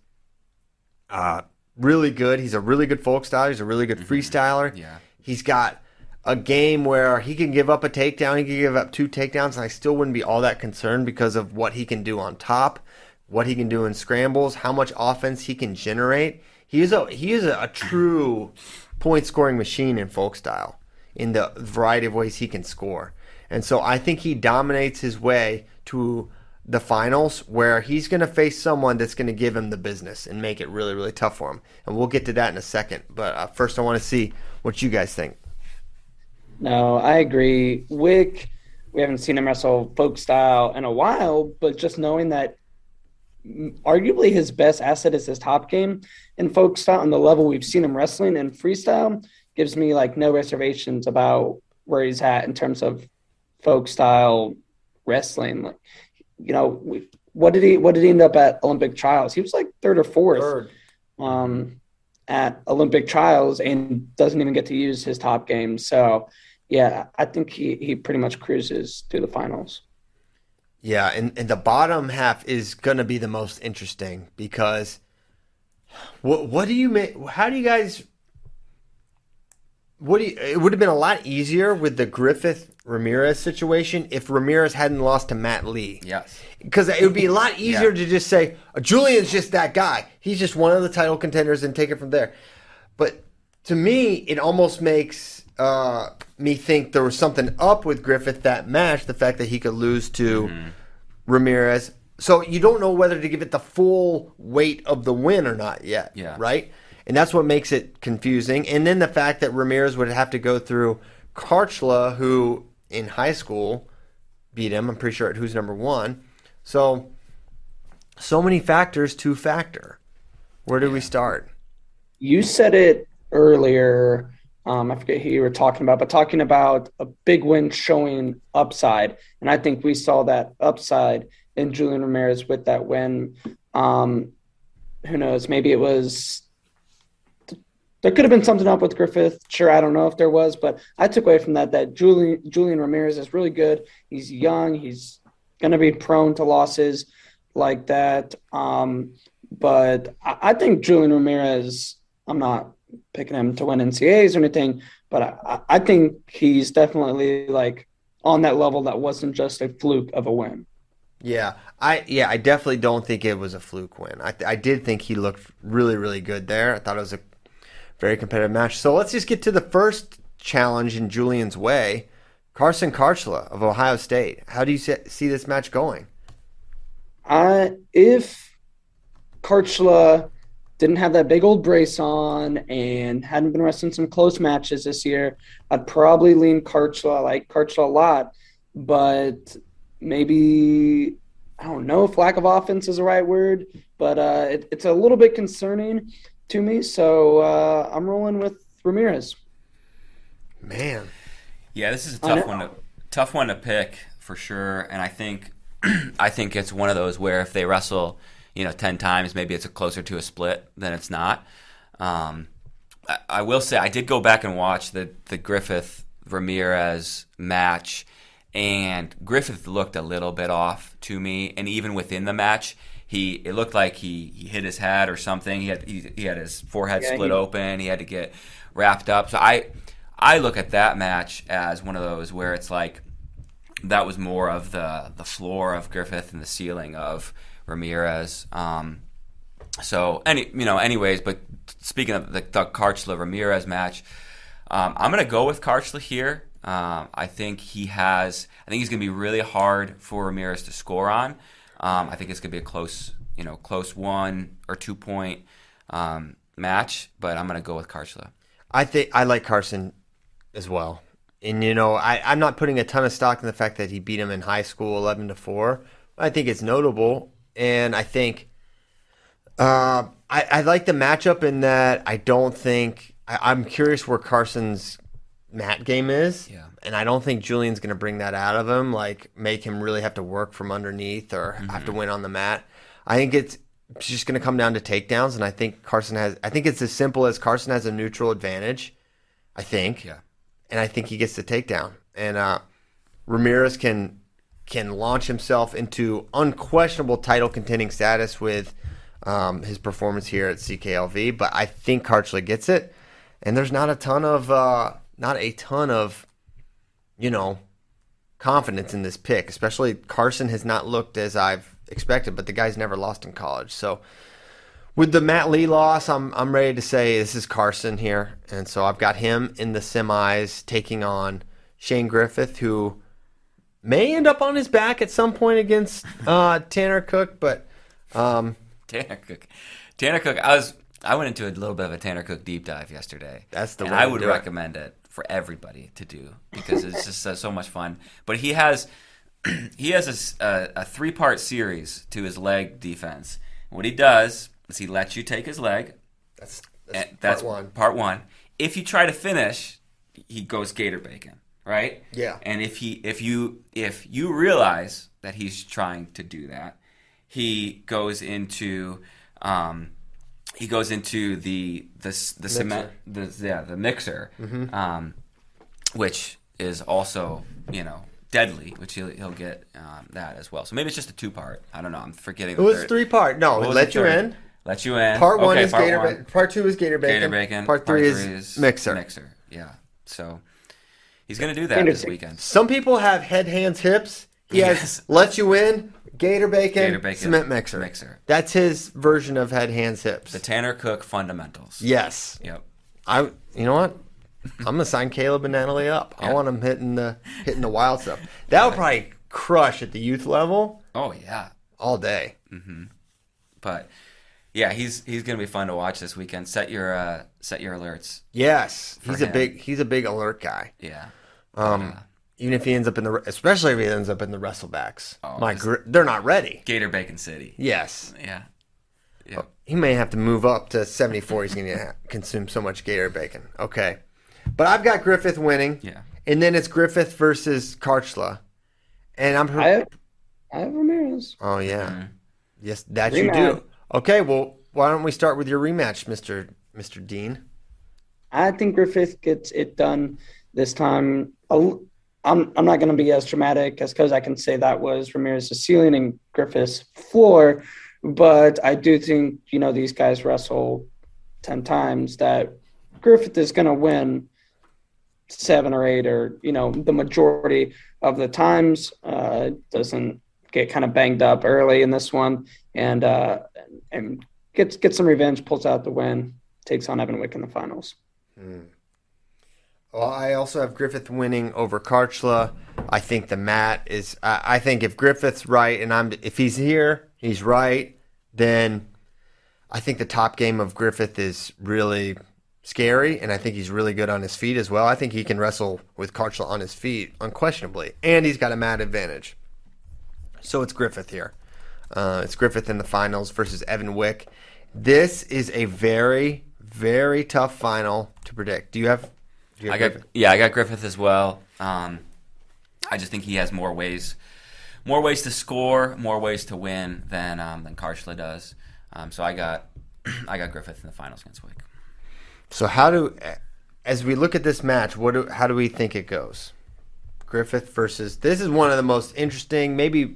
uh, really good. He's a really good folk styler. He's a really good mm-hmm. freestyler. Yeah. He's got a game where he can give up a takedown. He can give up two takedowns, and I still wouldn't be all that concerned because of what he can do on top, what he can do in scrambles, how much offense he can generate. He is a, he is a, a true point-scoring machine in folk style in the variety of ways he can score. And so I think he dominates his way to the finals where he's going to face someone that's going to give him the business and make it really, really tough for him. And we'll get to that in a second. But uh, first I want to see what you guys think. No, I agree. Wick, we haven't seen him wrestle folk style in a while, but just knowing that arguably his best asset is his top game in folk style and the level we've seen him wrestling in freestyle gives me like no reservations about where he's at in terms of folk style wrestling. Like, you know, what did he what did he end up at Olympic Trials? He was like third or fourth third. Um, at Olympic Trials and doesn't even get to use his top game. So, yeah, I think he, he pretty much cruises through the finals. Yeah, and, and the bottom half is going to be the most interesting because what what do you make – how do you guys – What do you, it would have been a lot easier with the Griffith-Ramirez situation if Ramirez hadn't lost to Matt Lee. Yes. Because it would be a lot easier yeah. to just say, Julian's just that guy. He's just one of the title contenders and take it from there. But to me, it almost makes uh, me think there was something up with Griffith that match, the fact that he could lose to mm-hmm. Ramirez. So you don't know whether to give it the full weight of the win or not yet, yeah. right? And that's what makes it confusing. And then the fact that Ramirez would have to go through Karchla, who in high school beat him, I'm pretty sure, at who's number one. So, so many factors to factor. Where do we start? You said it earlier. Um, I forget who you were talking about, but talking about a big win showing upside. And I think we saw that upside in Julian Ramirez with that win. Um, who knows? Maybe it was... There could have been something up with Griffith. Sure, I don't know if there was, but I took away from that that Julian, Julian Ramirez is really good. He's young. He's going to be prone to losses like that. Um, but I, I think Julian Ramirez, I'm not picking him to win N C A As or anything, but I, I think he's definitely like on that level that wasn't just a fluke of a win. Yeah, I yeah, I definitely don't think it was a fluke win. I, I did think he looked really, really good there. I thought it was a very competitive match. So let's just get to the first challenge in Julian's way. Carson Karchla of Ohio State. How do you see this match going? Uh, if Karchla didn't have that big old brace on and hadn't been wrestling some close matches this year, I'd probably lean Karchla. I like Karchla a lot, but maybe I don't know if lack of offense is the right word, but uh, it, it's a little bit concerning to me. So uh, I'm rolling with Ramirez. Man. Yeah, this is a tough one to tough one to pick for sure. And I think I think it's one of those where if they wrestle, you know, ten times, maybe it's a closer to a split than it's not. Um, I, I will say I did go back and watch the, the Griffith Ramirez match, and Griffith looked a little bit off to me. And even within the match, he it looked like he, he hit his head or something. He had he, he had his forehead yeah, split he, open. He had to get wrapped up. So I I look at that match as one of those where it's like that was more of the the floor of Griffith and the ceiling of Ramirez. Um, so any you know, anyways. But speaking of the, the Karchla Ramirez match, um, I'm gonna go with Karchla here. Um, I think he has. I think he's gonna be really hard for Ramirez to score on. Um, I think it's gonna be a close, you know, close one or two point um, match. But I'm gonna go with Karchla. I think I like Carson as well. And, you know, I, I'm not putting a ton of stock in the fact that he beat him in high school eleven to four. I think it's notable. And I think uh, I, I like the matchup in that I don't think I, – I'm curious where Carson's mat game is. Yeah. And I don't think Julian's going to bring that out of him, like make him really have to work from underneath or mm-hmm. have to win on the mat. I think it's just going to come down to takedowns. And I think Carson has – I think it's as simple as Carson has a neutral advantage, I think. Yeah. And I think he gets the takedown. And uh, Ramirez can can launch himself into unquestionable title contending status with um, his performance here at C K L V. But I think Karchla gets it. And there's not a ton of uh, not a ton of you know confidence in this pick, especially Carson has not looked as I've expected. But the guy's never lost in college, so. With the Matt Lee loss, I'm I'm ready to say this is Carson here. And so I've got him in the semis taking on Shane Griffith, who may end up on his back at some point against uh, Tanner Cook, but um, Tanner Cook. Tanner Cook, I was I went into a little bit of a Tanner Cook deep dive yesterday. That's the way I would recommend it for everybody to do because it's just uh, so much fun. But he has he has a, a, a three-part series to his leg defense. What he does is he lets you take his leg. That's, that's, that's part one. Part one. If you try to finish, he goes gator bacon, right? Yeah. And if he, if you, if you realize that he's trying to do that, he goes into, um, he goes into the the the mixer. cement, the, yeah, the mixer, mm-hmm. um, which is also you know. Deadly, which he'll, he'll get um, that as well. So maybe it's just a two-part. I don't know. I'm forgetting. It was three-part. No, it let you in. Let you in. Part one okay, is part Gator Bacon. Part two is Gator Bacon. Gator Bacon. Part three, part three is, is Mixer. Mixer, yeah. So he's going to do that this weekend. Some people have head, hands, hips. He has yes. Let you in, Gator Bacon, Gator Bacon Cement Mixer. Mixer. That's his version of head, hands, hips. The Tanner Cook fundamentals. Yes. Yep. I. You know what? I'm gonna sign Caleb and Natalie up. Yeah. I want them hitting the hitting the wild stuff. That would probably crush at the youth level. Oh yeah, all day. Mm-hmm. But yeah, he's he's gonna be fun to watch this weekend. Set your uh, set your alerts. Yes, he's him. a big he's a big alert guy. Yeah. Um, yeah. Even if he ends up in the especially if he ends up in the wrestlebacks. Oh, my gr- they're not ready. Gator Bacon City. Yes. Yeah. Yeah. Oh, he may have to move up to seventy-four. He's gonna consume so much Gator Bacon. Okay. But I've got Griffith winning. Yeah. And then it's Griffith versus Karchla. And I'm her- I, have, I have Ramirez. Oh yeah. Mm-hmm. Yes, that rematch. You do. Okay, well, why don't we start with your rematch, Mr. Mr. Dean? I think Griffith gets it done this time. I'll, I'm I'm not going to be as dramatic as cuz I can say that was Ramirez's ceiling and Griffith's floor, but I do think, you know, these guys wrestle ten times that Griffith is going to win seven or eight or, you know, the majority of the times, uh, doesn't get kind of banged up early in this one and, uh, and gets, gets some revenge, pulls out the win, takes on Evan Wick in the finals. Hmm. Well, I also have Griffith winning over Karchla. I think the mat is, uh, I think if Griffith's right and I'm, if he's here, he's right, then I think the top game of Griffith is really scary, and I think he's really good on his feet as well. I think he can wrestle with Karchla on his feet unquestionably, and he's got a mat advantage. So it's Griffith here. Uh, it's Griffith in the finals versus Evan Wick. This is a very, very tough final to predict. Do you have, do you have I got, Griffith? Yeah, I got Griffith as well. Um, I just think he has more ways more ways to score, more ways to win than um, than Karshla does. Um, so I got I got Griffith in the finals against Wick. So how do, as we look at this match, what do, how do we think it goes? Griffith versus, this is one of the most interesting, maybe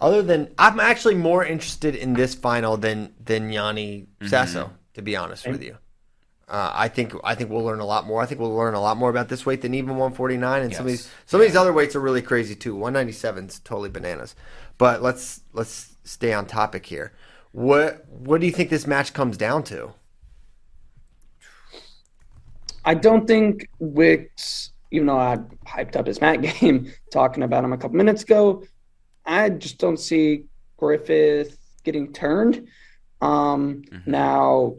other than, I'm actually more interested in this final than than Yanni Sasso, mm-hmm. to be honest with you. Uh, I think I think we'll learn a lot more. I think we'll learn a lot more about this weight than even one forty-nine, and yes. some of these some yeah. of these other weights are really crazy too. one ninety-seven's totally bananas. But let's let's stay on topic here. What what do you think this match comes down to? I don't think Wick's, even though I hyped up his mat game talking about him a couple minutes ago, I just don't see Griffith getting turned. Um, mm-hmm. Now,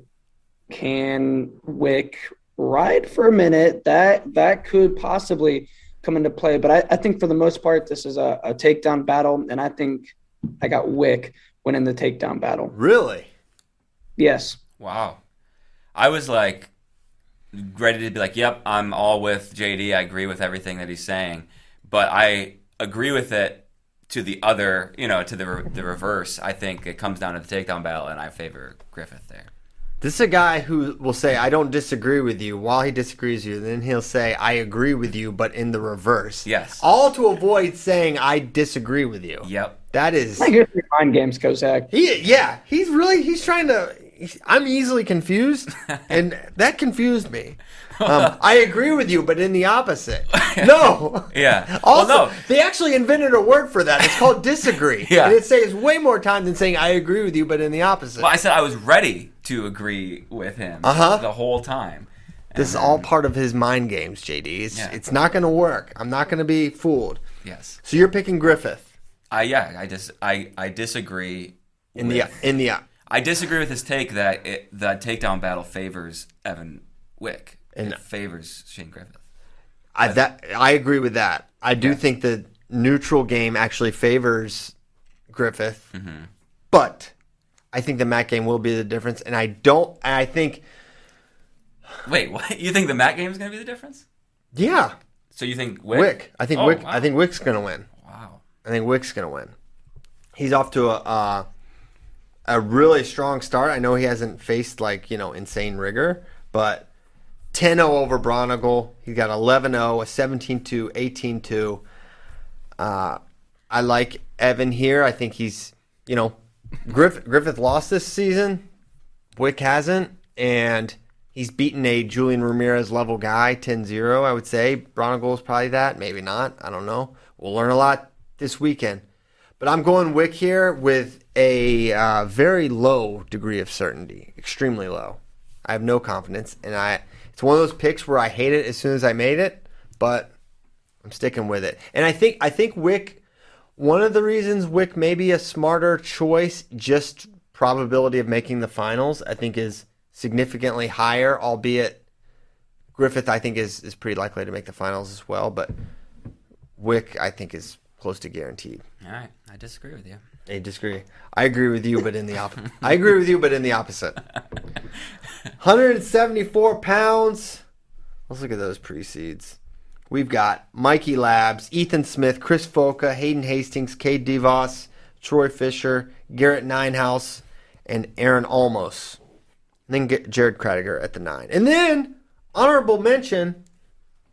can Wick ride for a minute? That that could possibly come into play. But I, I think for the most part, this is a, a takedown battle, and I think I got Wick winning the takedown battle. Really? Yes. Wow. I was like ready to be like, yep, I'm all with J D. I agree with everything that he's saying. But I agree with it to the other, you know, to the re- the reverse. I think it comes down to the takedown battle, and I favor Griffith there. This is a guy who will say, I don't disagree with you, while he disagrees with you. Then he'll say, I agree with you, but in the reverse. Yes. All to avoid saying, I disagree with you. Yep. That is... I get your mind games, Kozak. He, yeah. He's really... He's trying to... He's, I'm easily confused, and that confused me. Um, I agree with you, but in the opposite. No. Yeah. Also, well, no. They actually invented a word for that. It's called disagree. Yeah. And it saves way more time than saying, I agree with you, but in the opposite. Well, I said I was ready to agree with him uh-huh. the whole time. And this is all part of his mind games, J D. It's, yeah. it's not going to work. I'm not going to be fooled. Yes. So you're picking Griffith. Uh, yeah, I dis- I, I disagree. In with, the in the I disagree with his take that it, the takedown battle favors Evan Wick and it favors Shane Griffith. I that I agree with that. I do yeah. think the neutral game actually favors Griffith, mm-hmm. but I think the mat game will be the difference. And I don't. I think. Wait, what? You think the mat game is going to be the difference? Yeah. So you think Wick? Wick. I think oh, Wick. Wow. I think Wick's going to win. Wow. I think Wick's going to win. He's off to a uh, a really strong start. I know he hasn't faced like you know insane rigor, but ten oh over Bronigal. He's got eleven oh, a seventeen two, eighteen two. Uh, I like Evan here. I think he's you know Griff, Griffith lost this season. Wick hasn't, and he's beaten a Julian Ramirez level guy ten oh. I would say Bronigal is probably that. Maybe not. I don't know. We'll learn a lot this weekend. But I'm going Wick here with a uh, very low degree of certainty, extremely low. I have no confidence, and I it's one of those picks where I hate it as soon as I made it, but I'm sticking with it. And I think I think Wick, one of the reasons Wick may be a smarter choice, just probability of making the finals, I think is significantly higher, albeit Griffith, I think, is, is pretty likely to make the finals as well, but Wick, I think, is close to guaranteed. All right. I disagree with you. I disagree. I agree with you, but in the opposite. I agree with you, but in the opposite. one seventy-four pounds. Let's look at those pre-seeds. We've got Mikey Labs, Ethan Smith, Chris Foka, Hayden Hastings, Cade DeVos, Troy Fisher, Garrett Ninehouse, and Aaron Olmos. And then Jared Kratiger at the nine. And then, honorable mention,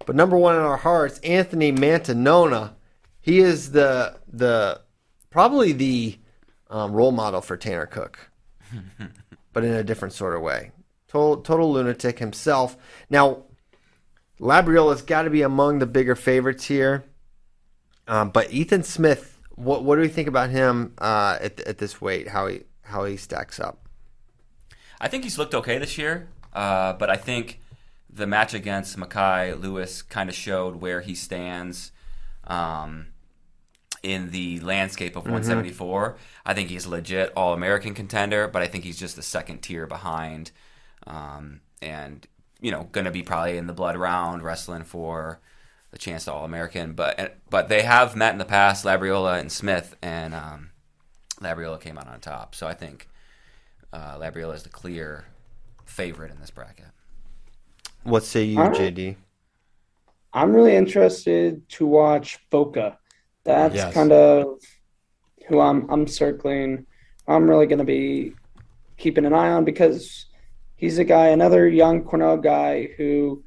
but number one in our hearts, Anthony Mantanona. He is the the probably the um, role model for Tanner Cook, but in a different sort of way. Total, total lunatic himself. Now, Labriola's got to be among the bigger favorites here, um, but Ethan Smith. What what do we think about him uh, at at this weight? How he how he stacks up? I think he's looked okay this year, uh, but I think the match against Makai Lewis kind of showed where he stands. Um, in the landscape of one seventy-four, mm-hmm. I think he's a legit All-American contender, but I think he's just the second tier behind, um, and you know, going to be probably in the blood round wrestling for the chance to All-American. But but they have met in the past, Labriola and Smith, and um, Labriola came out on top. So I think uh, Labriola is the clear favorite in this bracket. What say you, I'm, J D? I'm really interested to watch Boca. That's yes. kind of who I'm, I'm circling. I'm really going to be keeping an eye on because he's a guy, another young Cornell guy who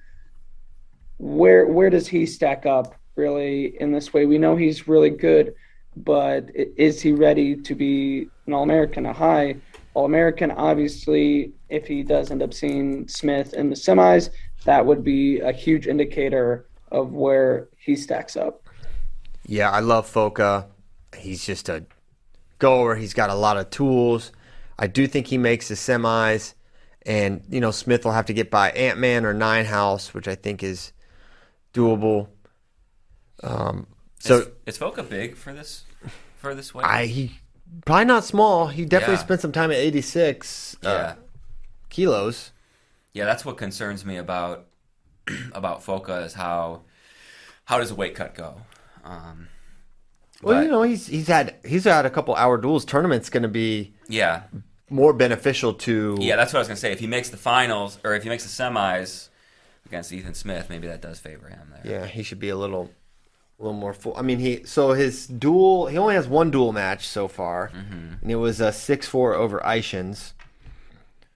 where where does he stack up really in this way? We know he's really good, but is he ready to be an All-American, a high All-American? Obviously, if he does end up seeing Smith in the semis, that would be a huge indicator of where he stacks up. Yeah, I love Foka. He's just a goer. He's got a lot of tools. I do think he makes the semis. And, you know, Smith will have to get by Ant-Man or Ninehouse, which I think is doable. Um, so is, is Foka big for this for this weight? I, he probably not small. He definitely yeah. spent some time at eighty-six yeah. uh, kilos. Yeah, that's what concerns me about about Foka is how how does a weight cut go? Um, well, but, you know, he's he's had he's had a couple hour duels. Tournament's going to be yeah. more beneficial to... Yeah, that's what I was going to say. If he makes the finals, or if he makes the semis against Ethan Smith, maybe that does favor him there. Yeah, he should be a little a little more full. I mean, he so his duel... He only has one duel match so far, mm-hmm. and it was a six four over Ishins.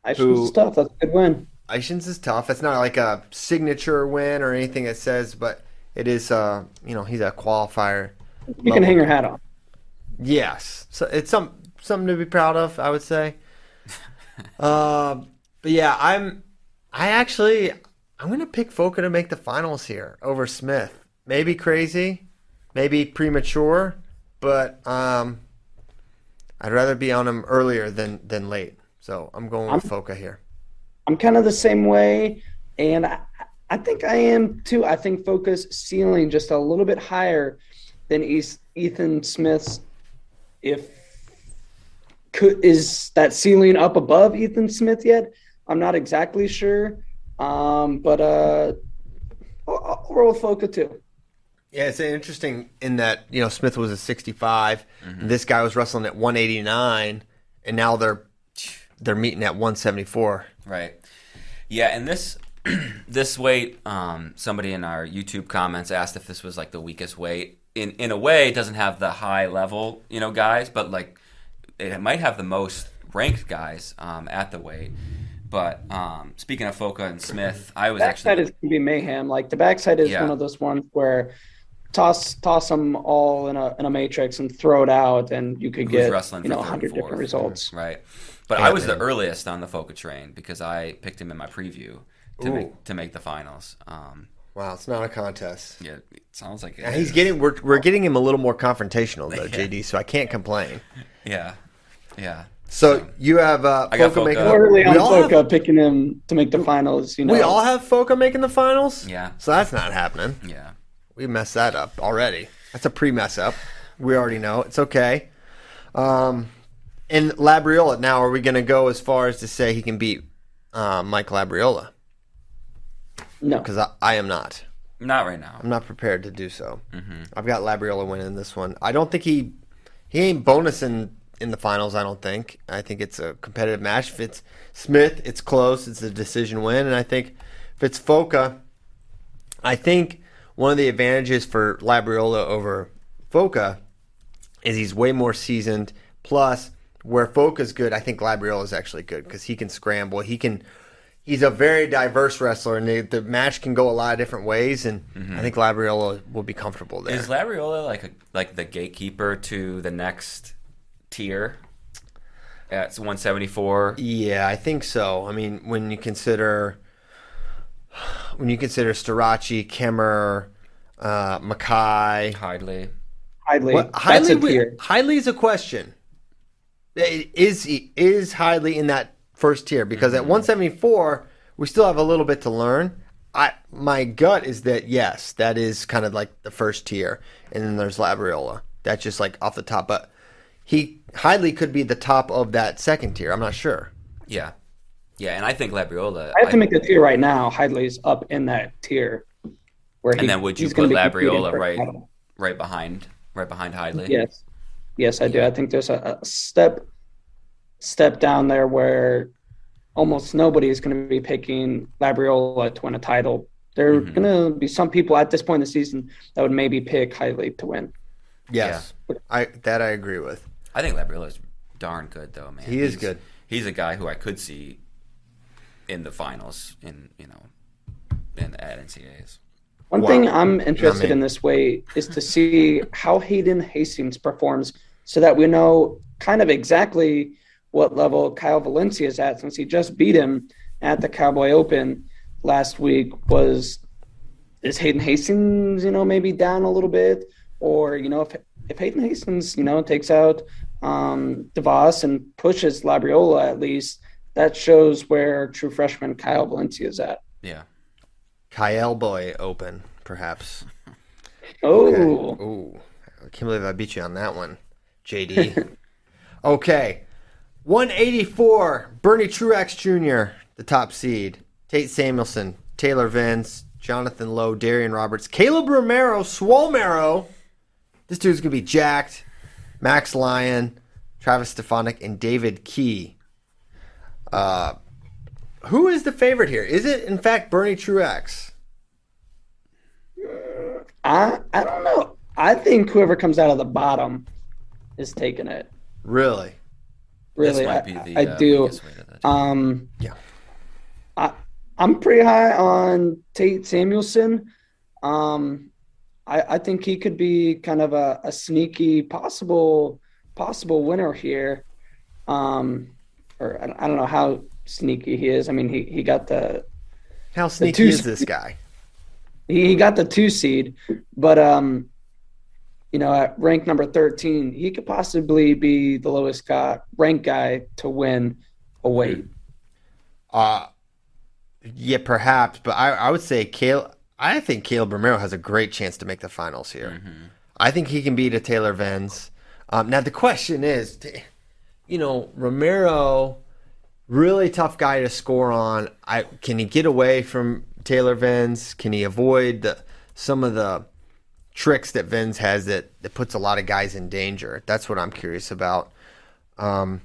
Ishins who, is tough. That's a good win. Ishins is tough. It's not like a signature win or anything that says, but it is, uh, you know, he's a qualifier. You level. Can hang your hat on. Yes. So it's some, something to be proud of, I would say. Uh, but yeah, I'm. I actually, I'm gonna pick Foka to make the finals here over Smith. Maybe crazy, maybe premature, but um, I'd rather be on him earlier than than late. So I'm going with I'm, Foka here. I'm kind of the same way, and I, I think I am too. I think Foka's ceiling just a little bit higher than East, Ethan Smith's. If Could, is that ceiling up above Ethan Smith yet? I'm not exactly sure, um, but uh, I'll, I'll roll with Foka too. Yeah, it's interesting in that, you know, Smith was a sixty-five, mm-hmm. this guy was wrestling at one eighty-nine, and now they're they're meeting at one seventy-four. Right. Yeah, and this this weight, um, somebody in our YouTube comments asked if this was like the weakest weight. In in a way, it doesn't have the high level, you know, guys, but like. It might have the most ranked guys um, at the weight, but um, speaking of Foka and Smith, I was backside actually... Backside is going to be mayhem. Like, the backside is yeah. one of those ones where toss toss them all in a in a matrix and throw it out, and you could Who's get, you know, one hundred fourth, different results. Right. But yeah, I was man. the earliest on the Foka train because I picked him in my preview to, make, to make the finals. Um, wow, it's not a contest. Yeah, it sounds like it. Yeah, he's getting, we're, we're getting him a little more confrontational, though, yeah. J D, so I can't complain. Yeah. Yeah. So, so you have uh, Foka making. Early on, Foka have... picking him to make the finals. You know, we all have Foka making the finals. Yeah. So that's not happening. Yeah. We messed that up already. That's a pre-mess up. We already know it's okay. Um, and Labriola. Now, are we going to go as far as to say he can beat uh, Mike Labriola? No, because I, I am not. Not right now. I'm not prepared to do so. Mm-hmm. I've got Labriola winning this one. I don't think he he ain't bonusing. In the finals, I don't think. I think it's a competitive match. If it's Smith, it's close. It's a decision win. And I think if it's Foka, I think one of the advantages for Labriola over Foka is he's way more seasoned. Plus, where Foka's good, I think Labriola is actually good because he can scramble. He can. He's a very diverse wrestler, and they, the match can go a lot of different ways. And mm-hmm. I think Labriola will be comfortable there. Is Labriola like a, like the gatekeeper to the next? Tier at one seventy-four. Yeah, I think so. I mean, when you consider when you consider Starachi, Kemmer, uh, Mackay, Hidley, Hidley, what, Hidley, we, Hidley's a question. Is is Hidley in that first tier? Because mm-hmm. at one seventy-four, we still have a little bit to learn. I my gut is that yes, that is kind of like the first tier, and then there's Labriola. That's just like off the top, but. He Hidley could be the top of that second tier. I'm not sure. Yeah. Yeah, and I think Labriola... I have to I, make a tier right now. Hidley's up in that tier. Where and he, then would you put Labriola right right behind right behind Hidley? Yes. Yes, I do. I think there's a, a step step down there where almost nobody is going to be picking Labriola to win a title. There are mm-hmm. going to be some people at this point in the season that would maybe pick Hiley to win. Yes, yeah. I that I agree with. I think Labriola is darn good, though, man. He is he's, good. He's a guy who I could see in the finals, in you know, in at N C A As. One wow. thing I'm interested I mean. in this way is to see how Hayden Hastings performs, so that we know kind of exactly what level Kyle Valencia is at, since he just beat him at the Cowboy Open last week. Was is Hayden Hastings, you know, maybe down a little bit, or you know, if if Hayden Hastings, you know, takes out um, DeVos and pushes Labriola at least, that shows where true freshman Kyle Valencia is at. Yeah. Cowboy Open, perhaps. Oh. Okay. Ooh. I can't believe I beat you on that one, J D. Okay. one eighty-four, Bernie Truax Junior, the top seed. Tate Samuelson, Taylor Vince, Jonathan Lowe, Darian Roberts, Caleb Romero, Swole Marrow. This dude's going to be jacked. Max Lyon, Travis Stefanik, and David Key. Uh, who is the favorite here? Is it, in fact, Bernie Truax? I I don't know. I think whoever comes out of the bottom is taking it. Really? Really, I, the, I uh, do. Um, yeah. I, I'm pretty high on Tate Samuelson. Um, I, I think he could be kind of a, a sneaky possible possible winner here. Um, or I, I don't know how sneaky he is. I mean, he, he got the how sneaky the is this guy? He, he got the two seed, but um, you know, at rank number thirteen, he could possibly be the lowest guy, ranked guy to win a weight. Uh, yeah, perhaps, but I, I would say Caleb, I think Caleb Romero has a great chance to make the finals here. Mm-hmm. I think he can beat a Taylor Venz. Um, now, the question is, you know, Romero, really tough guy to score on. I Can he get away from Taylor Venz? Can he avoid the, some of the tricks that Vince has that, that puts a lot of guys in danger? That's what I'm curious about. Um,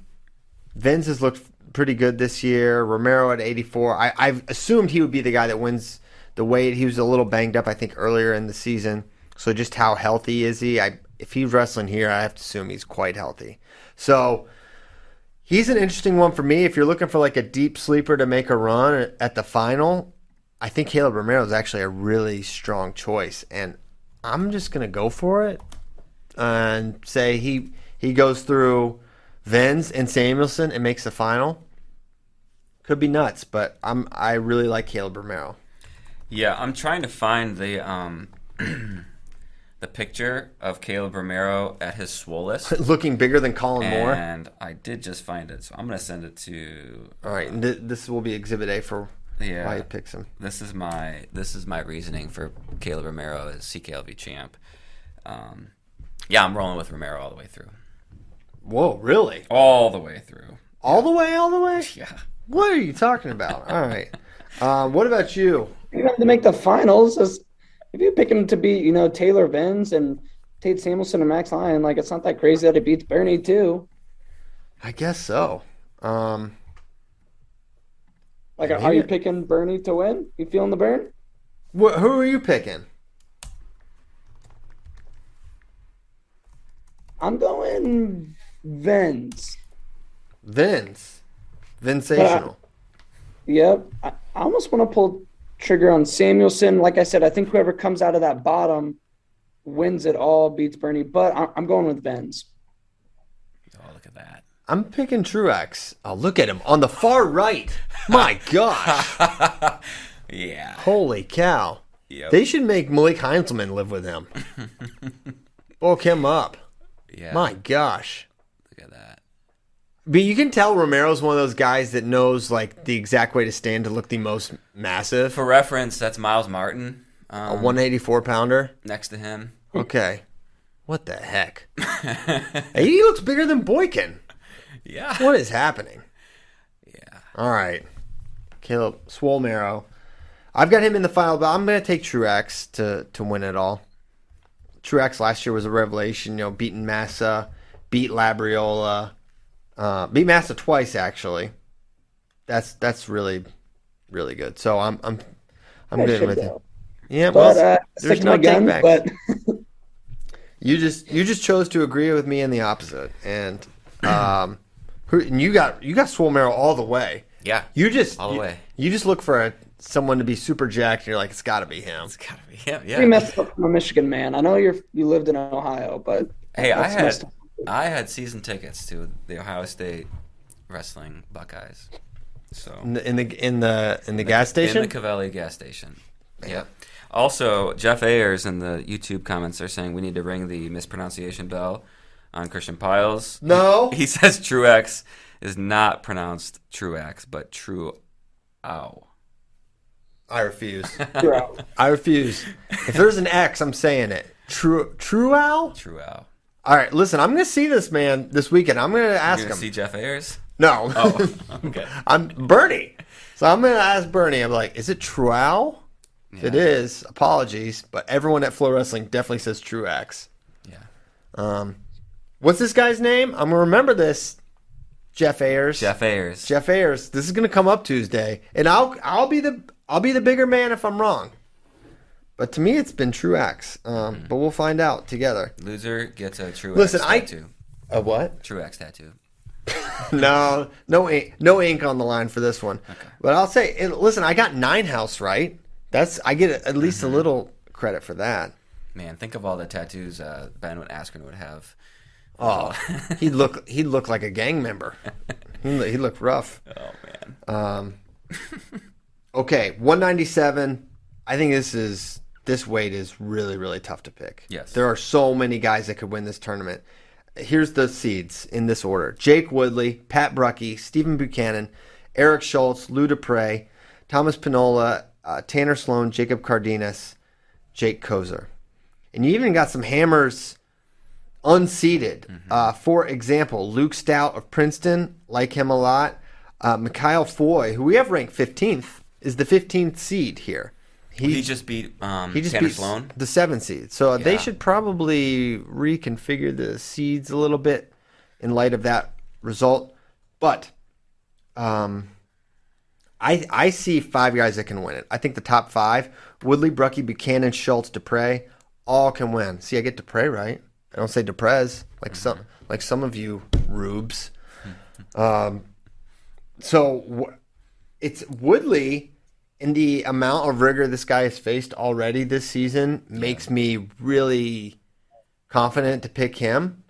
Vince has looked pretty good this year. Romero at eighty-four. I, I've assumed he would be the guy that wins the weight. He was a little banged up, I think, earlier in the season. So just how healthy is he? I, if he's wrestling here, I have to assume he's quite healthy. So he's an interesting one for me. If you're looking for like a deep sleeper to make a run at the final, I think Caleb Romero is actually a really strong choice. And I'm just going to go for it and say he he goes through Venz and Samuelson and makes the final. Could be nuts, but I'm I really like Caleb Romero. Yeah, I'm trying to find the um the picture of Caleb Romero at his swollest. Looking bigger than Colin and Moore. And I did just find it, so I'm going to send it to All right, um, th- this will be Exhibit A for Yeah, why he picks him. This is my this is my reasoning for Caleb Romero as C K L V champ. Um, yeah, I'm rolling with Romero all the way through. Whoa, really? All the way through. All the way, all the way? Yeah. What are you talking about? All right. Um, what about you? You have to make the finals. If you pick him to beat, you know, Taylor Venz and Tate Samuelson and Max Lyon, like it's not that crazy that he beats Bernie too. I guess so. Um Like, are you picking Bernie to win? You feeling the burn? What, who are you picking? I'm going Venz. Venz. Venzational. Yep. I, I almost want to pull trigger on Samuelson. Like I said, I think whoever comes out of that bottom wins it all, beats Bernie. But I, I'm going with Venz. Oh, look at that. I'm picking Truax. Oh, look at him on the far right. My gosh. Yeah. Holy cow. Yep. They should make Malik Heinzelman live with him. Bulk him up. Yeah. My gosh. Look at that. But you can tell Romero's one of those guys that knows like the exact way to stand to look the most massive. For reference, that's Miles Martin. Um, a one eighty-four pounder. Next to him. Okay. What the heck? Hey, he looks bigger than Boykin. Yeah. What is happening? Yeah. All right. Caleb Swole Marrow. I've got him in the final, but I'm going to take Truax to, to win it all. Truax last year was a revelation, you know, beating Massa, beat Labriola, uh, beat Massa twice actually. That's that's really really good. So I'm I'm I'm I good with go. it. Yeah, but, well, uh, there's no take back. But... you just you just chose to agree with me in the opposite, and um, and you got you got Swole Merrill all the way. Yeah, you just all the you, way. You just look for a, someone to be super jacked, and you're like, it's got to be him. It's got to be him. Yeah, you messed up from a Michigan man. I know you're you lived in Ohio, but hey, I had I had season tickets to the Ohio State Wrestling Buckeyes. So in the in the in the, in the gas station, in the Covelli gas station. Man. Yep. Also, Jeff Ayers in the YouTube comments are saying we need to ring the mispronunciation bell on Christian Piles. No, he, he says Truex is not pronounced Truex, but True. Ow. I refuse. I refuse. If there's an X, I'm saying it. True. True. Ow. True. Ow. All right. Listen, I'm gonna see this man this weekend. I'm gonna ask You're gonna him. See Jeff Ayers. No. Oh, okay. I'm Bernie. So I'm going to ask Bernie. I'm like, is it Truex? Yeah. If it is, apologies. But everyone at Flow Wrestling definitely says Truex. Yeah. Um, what's this guy's name? I'm going to remember this. Jeff Ayers. Jeff Ayers. Jeff Ayers. This is going to come up Tuesday. And I'll I'll be the I'll be the bigger man if I'm wrong. But to me, it's been Truex. Um, mm-hmm. But we'll find out together. Loser gets a Truex Listen, tattoo. I, a what? Truex tattoo. no, no ink, no ink on the line for this one. Okay. But I'll say, listen, I got Nine House right. That's I get at least mm-hmm. a little credit for that. Man, think of all the tattoos uh, Ben Askren would have. Oh, he'd look he'd look like a gang member. He he looked rough. Oh man. Um, okay, one ninety-seven. I think this is this weight is really really tough to pick. Yes, there are so many guys that could win this tournament. Here's the seeds in this order. Jake Woodley, Pat Brucky, Stephen Buchanan, Eric Schultz, Lou Dupre, Thomas Pinola, uh, Tanner Sloan, Jacob Cardenas, Jake Kozer. And you even got some hammers unseeded. Mm-hmm. Uh, for example, Luke Stout of Princeton, like him a lot. Uh, Mikhail Foy, who we have ranked fifteenth, is the fifteenth seed here. He, he just beat um, he just Tanner beat Sloan, the seven seed. So yeah. They should probably reconfigure the seeds a little bit in light of that result. But um, I I see five guys that can win it. I think the top five: Woodley, Brucky, Buchanan, Schultz, Dupre, all can win. See, I get Dupre right. I don't say Duprez like some like some of you rubes. Um, so w- it's Woodley. And the amount of rigor this guy has faced already this season makes me really confident to pick him.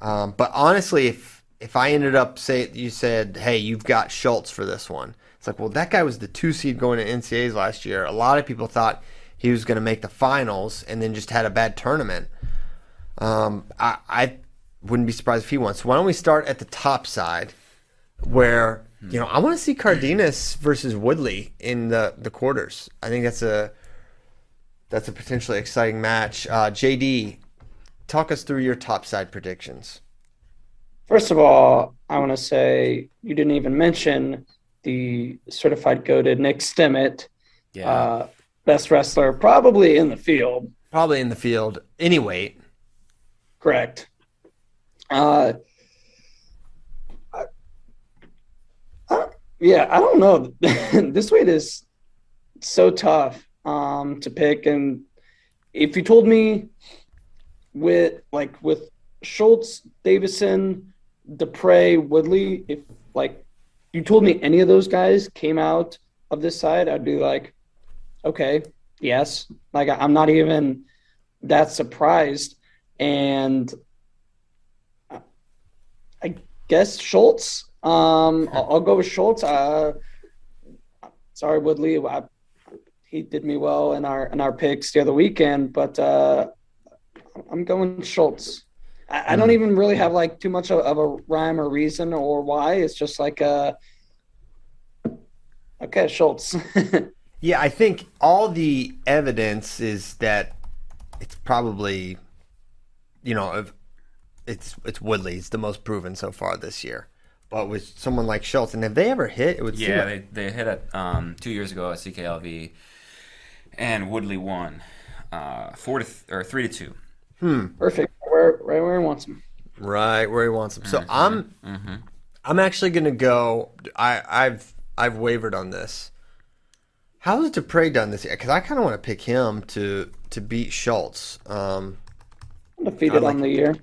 Um, but honestly, if if I ended up, say, you said, hey, you've got Schultz for this one. It's like, well, that guy was the two seed going to N C A As last year. A lot of people thought he was going to make the finals and then just had a bad tournament. Um, I, I wouldn't be surprised if he won. So why don't we start at the top side where... You know, I want to see Cardenas versus Woodley in the, the quarters. I think that's a that's a potentially exciting match. Uh, J D, talk us through your top side predictions. First of all, I want to say you didn't even mention the certified goated Nick Stimmett, yeah. uh, best wrestler probably in the field. Probably in the field, any weight. Correct. Uh Yeah, I don't know. This weight is so tough um, to pick. And if you told me with like with Schultz, Davison, Dupre, Woodley, if like you told me any of those guys came out of this side, I'd be like, okay, yes. Like I'm not even that surprised. And I guess Schultz. Um, I'll, I'll go with Schultz. Uh, sorry, Woodley. I, he did me well in our in our picks the other weekend, but uh, I'm going Schultz. I, I don't even really have like too much of, of a rhyme or reason or why. It's just like uh, okay, Schultz. Yeah, I think all the evidence is that it's probably, you know, it's it's Woodley's the most proven so far this year. But with someone like Schultz, and have they ever hit? It would yeah, seem like... they they hit it um, two years ago at C K L V, and Woodley won uh, four to th- or three to two. Hmm. Perfect, right where, right where he wants him. Right, where he wants them. So mm-hmm. I'm mm-hmm. I'm actually going to go I, I've I've wavered on this. How is Dupre done this year? Because I kind of want to pick him to to beat Schultz. Um, Defeated like, on the year.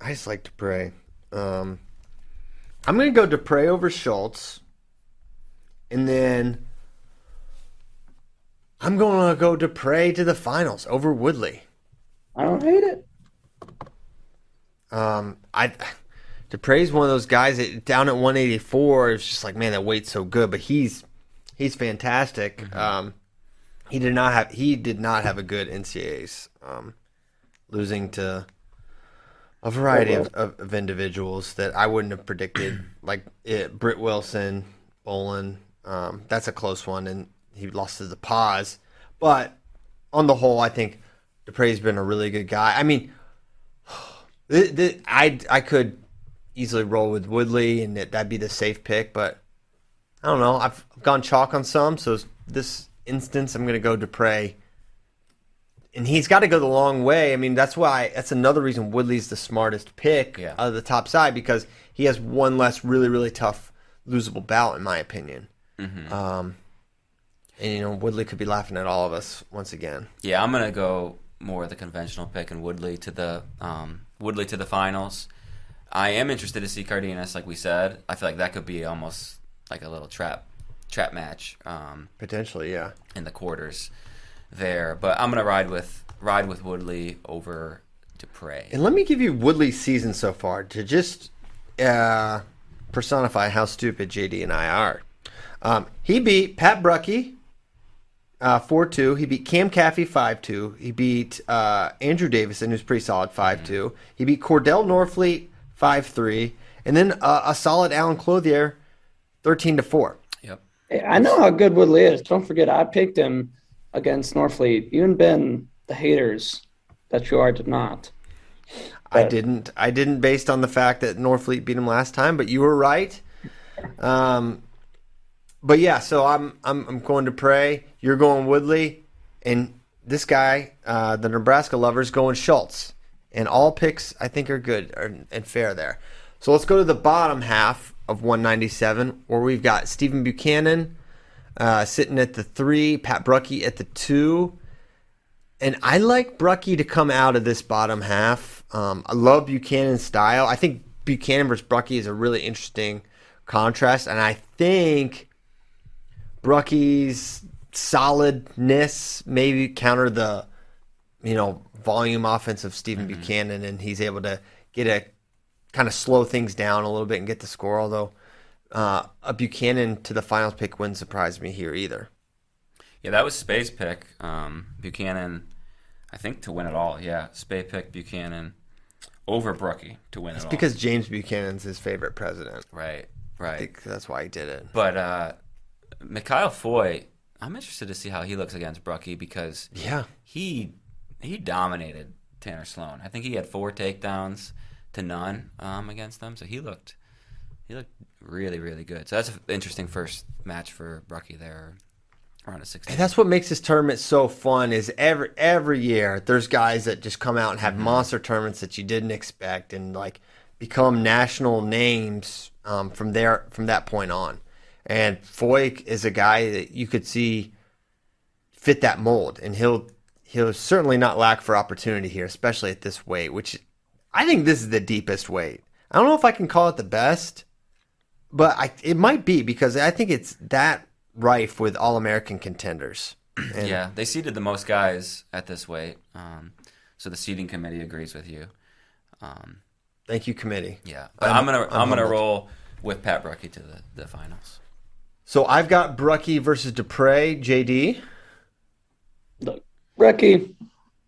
I just like Dupre. Um, I'm going to go Dupre over Schultz. And then I'm going to go Dupre to the finals over Woodley. I don't hate it. Um, I Dupre's one of those guys that down at one eighty-four, it's just like, man, that weight's so good. But he's he's fantastic. Mm-hmm. Um, he did not have he did not have a good N C A As. Um, losing to a variety oh, well. of, of individuals that I wouldn't have predicted, like it, Britt Wilson, Bolin. Um, that's a close one, and he lost to the Paz. But on the whole, I think Dupre's been a really good guy. I mean, the, the, I I could easily roll with Woodley, and it, that'd be the safe pick. But I don't know. I've, I've gone chalk on some, so this instance, I'm going to go Dupre. And he's got to go the long way. I mean, that's why that's another reason Woodley's the smartest pick yeah. out of the top side, because he has one less really, really tough losable bout, in my opinion. Mm-hmm. Um, and, you know, Woodley could be laughing at all of us once again. Yeah, I'm going to go more of the conventional pick and Woodley to the um, Woodley to the finals. I am interested to see Cardenas, like we said. I feel like that could be almost like a little trap trap match. Um, Potentially, yeah. In the quarters there. But I'm going to ride with ride with Woodley over Dupre. And let me give you Woodley's season so far to just uh, personify how stupid J D and I are. Um, he beat Pat Brucke uh, four two. He beat Cam Caffey five two. He beat uh, Andrew Davison, who's pretty solid, five two. Mm-hmm. He beat Cordell Norfleet five three. And then uh, a solid Alan Clothier thirteen to four. Yep. Hey, I know how good Woodley is. Don't forget, I picked him against Norfleet. You and Ben, the haters that you are, did not. But I didn't. I didn't based on the fact that Norfleet beat him last time, but you were right. Um... But yeah, so I'm I'm I'm going Dupre. You're going Woodley, and this guy, uh, the Nebraska lover's going Schultz, and all picks I think are good and fair there. So let's go to the bottom half of one ninety-seven, where we've got Stephen Buchanan uh, sitting at the three, Pat Brucke at the two, and I like Brucke to come out of this bottom half. Um, I love Buchanan's style. I think Buchanan versus Brucke is a really interesting contrast, and I think Brucke's solidness maybe counter the, you know, volume offense of Stephen mm-hmm. Buchanan, and he's able to get a kind of slow things down a little bit and get the score. Although uh, a Buchanan to the finals pick wouldn't surprise me here either. Yeah, that was Spay's pick. Um, Buchanan, I think, to win it all. Yeah, Spay picked Buchanan over Brucke to win it all. It's because James Buchanan's his favorite president. Right, right. I think that's why he did it. But uh, Mikhail Foy, I'm interested to see how he looks against Brucke, because yeah. he he dominated Tanner Sloan. I think he had four takedowns to none um, against them, so he looked he looked really, really good. So that's an interesting first match for Brucke there around a sixteen. And that's what makes this tournament so fun is every every year there's guys that just come out and have mm-hmm. monster tournaments that you didn't expect and like become national names um, from there from that point on. And Foy is a guy that you could see fit that mold, and he'll he'll certainly not lack for opportunity here, especially at this weight, which I think this is the deepest weight. I don't know if I can call it the best, but I, it might be, because I think it's that rife with All-American contenders. And yeah, they seeded the most guys at this weight, um, so the seeding committee agrees with you. Um, Thank you, committee. Yeah, but I'm, I'm gonna I'm, I'm gonna roll with Pat Brucke to the, the finals. So I've got Brucke versus Dupre. J D? Look, Brucke,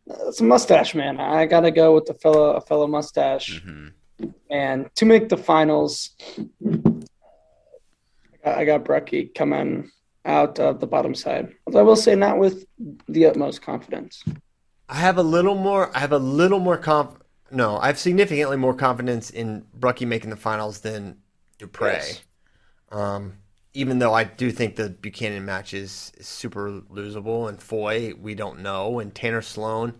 it's a mustache, man. I got to go with the fellow, a fellow mustache. Mm-hmm. And to make the finals, I got Brucke coming out of the bottom side. Although I will say not with the utmost confidence. I have a little more – I have a little more conf- – no, I have significantly more confidence in Brucke making the finals than Dupre. Yes. Um Even though I do think the Buchanan match is, is super losable, and Foy, we don't know, and Tanner Sloan,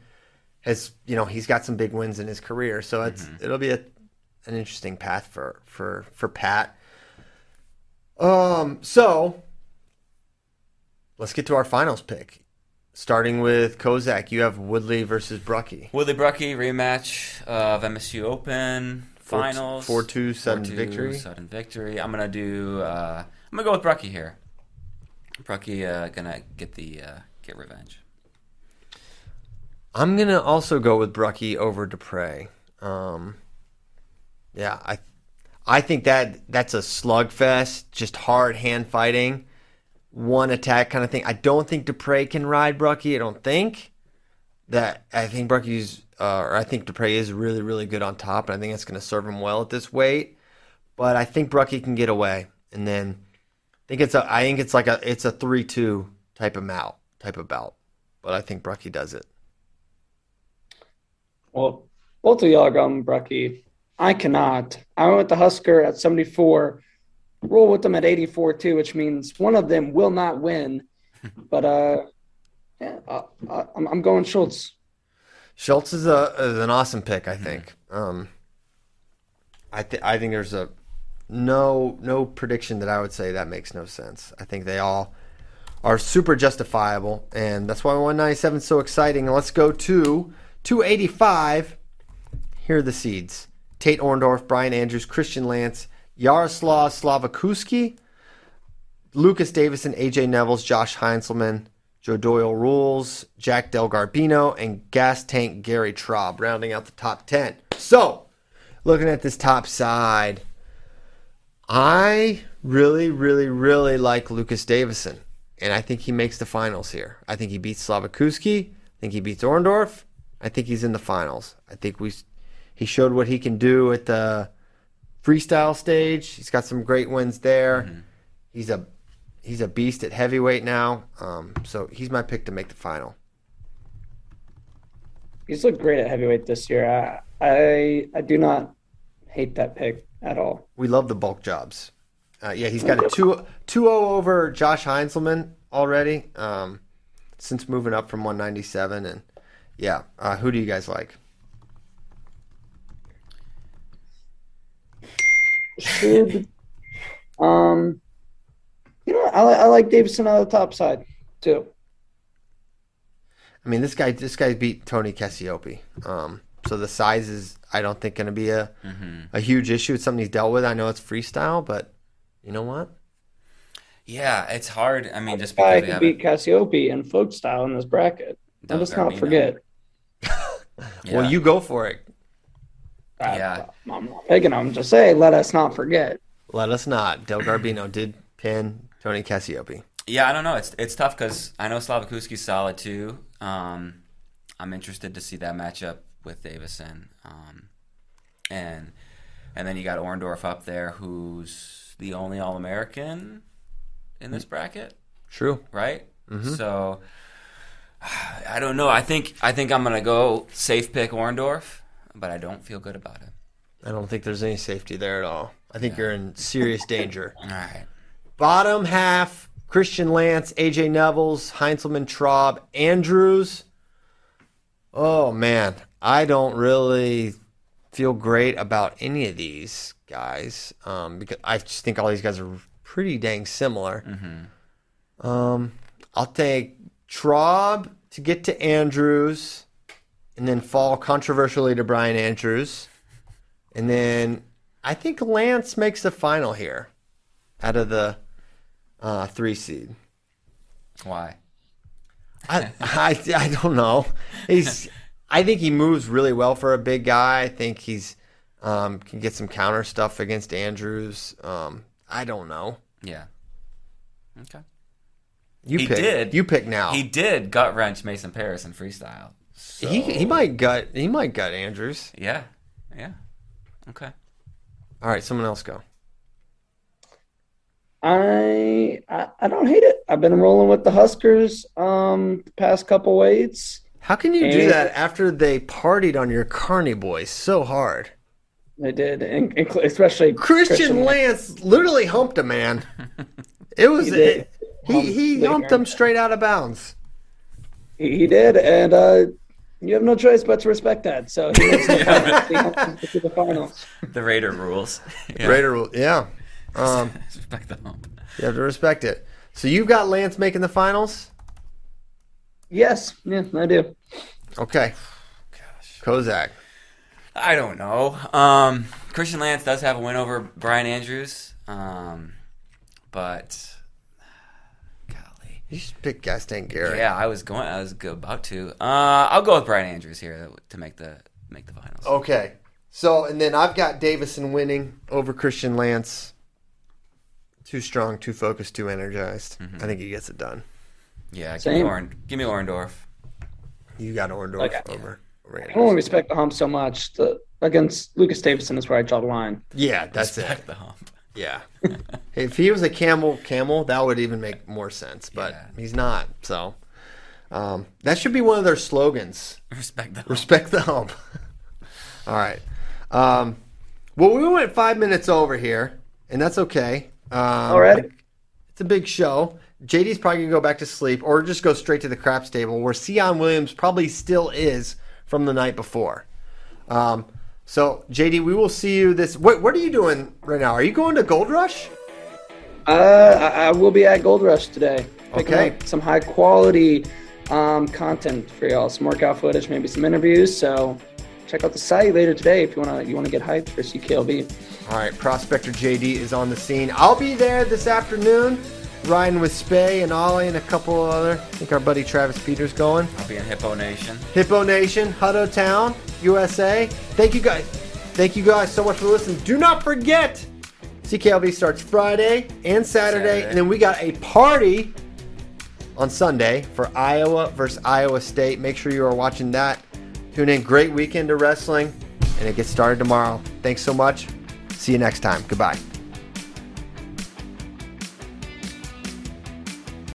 has, you know, he's got some big wins in his career. So it's mm-hmm. it'll be a, an interesting path for for for Pat. Um, so let's get to our finals pick. Starting with Kozak, you have Woodley versus Brucky. Woodley Brucky rematch of M S U Open finals. four two sudden four two, victory. Sudden victory. I'm gonna do. Uh, I'm gonna go with Brucky here. Brucky uh, gonna get the uh, get revenge. I'm gonna also go with Brucky over Dupre. Um, yeah, I I think that that's a slugfest, just hard hand fighting. One attack kind of thing. I don't think Dupre can ride Brucky. I don't think that. I think Brucky's, uh, or I think Dupre is really, really good on top, and I think that's going to serve him well at this weight. But I think Brucky can get away, and then I think it's a, I think it's like a, it's a three two type of bout, type of bout. But I think Brucky does it. Well, both of y'all are going Brucky. I cannot. I went with the Husker at seventy-four. Roll with them at eighty-four too, which means one of them will not win. But uh, yeah, uh, uh, I'm, I'm going Schultz. Schultz is a is an awesome pick, I think. Mm-hmm. Um, I th- I think there's a no no prediction that I would say that makes no sense. I think they all are super justifiable, and that's why one ninety-seven is so exciting. And let's go to two eighty-five. Here are the seeds: Tate Orndorff, Brian Andrews, Christian Lance, Yaroslav Slavakuski, Lucas Davison, A J Nevels, Josh Heinzelman, Joe Doyle Rules, Jack Del Garbino, and Gas Tank Gary Traub, rounding out the top ten. So, looking at this top side, I really, really, really like Lucas Davison, and I think he makes the finals here. I think he beats Slavakuski. I think he beats Orndorff. I think he's in the finals. I think we he showed what he can do at the freestyle stage. He's got some great wins there. Mm-hmm. He's a he's a beast at heavyweight now. Um, so he's my pick to make the final. He's looked great at heavyweight this year. I, I I do not hate that pick at all. We love the bulk jobs. Uh, yeah, he's got a two oh over Josh Heinzelman already um, since moving up from one ninety-seven. And yeah, uh, who do you guys like? Should um, you know? I, I like Davison on the top side too. I mean, this guy, this guy beat Tony Cassiope. Um, so the size is, I don't think, going to be a mm-hmm. a huge issue. It's something he's dealt with. I know it's freestyle, but you know what? Yeah, it's hard. I mean, just because I can beat Cassiope in folk style in this bracket. Del Let's Garbino. Not forget. Yeah. Well, you go for it. Yeah, I, I'm not picking them. Just say, let us not forget. Let us not. Del Garbino did pin Tony Cassiope. Yeah, I don't know. It's it's tough because I know Slavakuski's solid too. Um, I'm interested to see that matchup with Davison, um, and and then you got Orndorff up there, who's the only All-American in this bracket. True, right? Mm-hmm. So I don't know. I think I think I'm gonna go safe pick Orndorff. But I don't feel good about it. I don't think there's any safety there at all. I think yeah. You're in serious danger. All right. Bottom half, Christian Lance, A J Nevels, Heinzelman, Traub, Andrews. Oh, man. I don't really feel great about any of these guys um, because I just think all these guys are pretty dang similar. Mm-hmm. Um, I'll take Traub to get to Andrews. And then fall controversially to Brian Andrews. And then I think Lance makes the final here out of the uh, three seed. Why? I, I, I don't know. He's I think he moves really well for a big guy. I think he's um, can get some counter stuff against Andrews. Um, I don't know. Yeah. Okay. You he pick. Did. You pick now. He did gut wrench Mason Paris in freestyle. So. He he might gut he might gut Andrews. Yeah, yeah, okay. All right, someone else go. I I, I don't hate it. I've been rolling with the Huskers um, the past couple weights. How can you and do that after they partied on your Carney boys so hard? They did, and, and especially Christian, Christian Lance, Lance literally humped a man. It was he it, he, he humped them straight out of bounds. He did, and uh, You have no choice but to respect that. So he makes yeah. the, to the final. The Raider rules. Yeah. Raider rules. Yeah. Um, respect the hump. You have to respect it. So you've got Lance making the finals? Yes. Yeah, I do. Okay. Gosh. Kozak. I don't know. Um, Christian Lance does have a win over Brian Andrews. Um, but... You should pick Gaston Garrett. Yeah, I was going. I was about to. Uh, I'll go with Brian Andrews here to make the make the finals. Okay. So, and then I've got Davison winning over Christian Lance. Too strong, too focused, too energized. Mm-hmm. I think he gets it done. Yeah, give me, Orn- give me Orndorff. You got Orndorff like, over. Yeah. I don't respect the hump so much. The, against Lucas Davison is where I draw the line. Yeah, that's respect it. Respect the hump. Yeah. If he was a camel camel, that would even make more sense, but yeah. he's not. So um, that should be one of their slogans. Respect the hump. Respect the hump. All right. Um, well, we went five minutes over here, and that's okay. Um, All right. It's a big show. J D's probably going to go back to sleep or just go straight to the craps table where Sion Williams probably still is from the night before. Um So, J D, we will see you this... What, what are you doing right now? Are you going to Gold Rush? Uh, I, I will be at Gold Rush today. Okay. Some high-quality um, content for y'all. Some workout footage, maybe some interviews. So, check out the site later today if you want to you want to get hyped for C K L V. All right. Prospector J D is on the scene. I'll be there this afternoon riding with Spey and Ollie and a couple other... I think our buddy Travis Peter's going. I'll be in Hippo Nation. Hippo Nation, Hutto Town. U S A. Thank you guys. Thank you guys so much for listening. Do not forget, C K L V starts Friday and Saturday, Saturday, and then we got a party on Sunday for Iowa versus Iowa State. Make sure you are watching that. Tune in. Great weekend of wrestling, and it gets started tomorrow. Thanks so much. See you next time. Goodbye.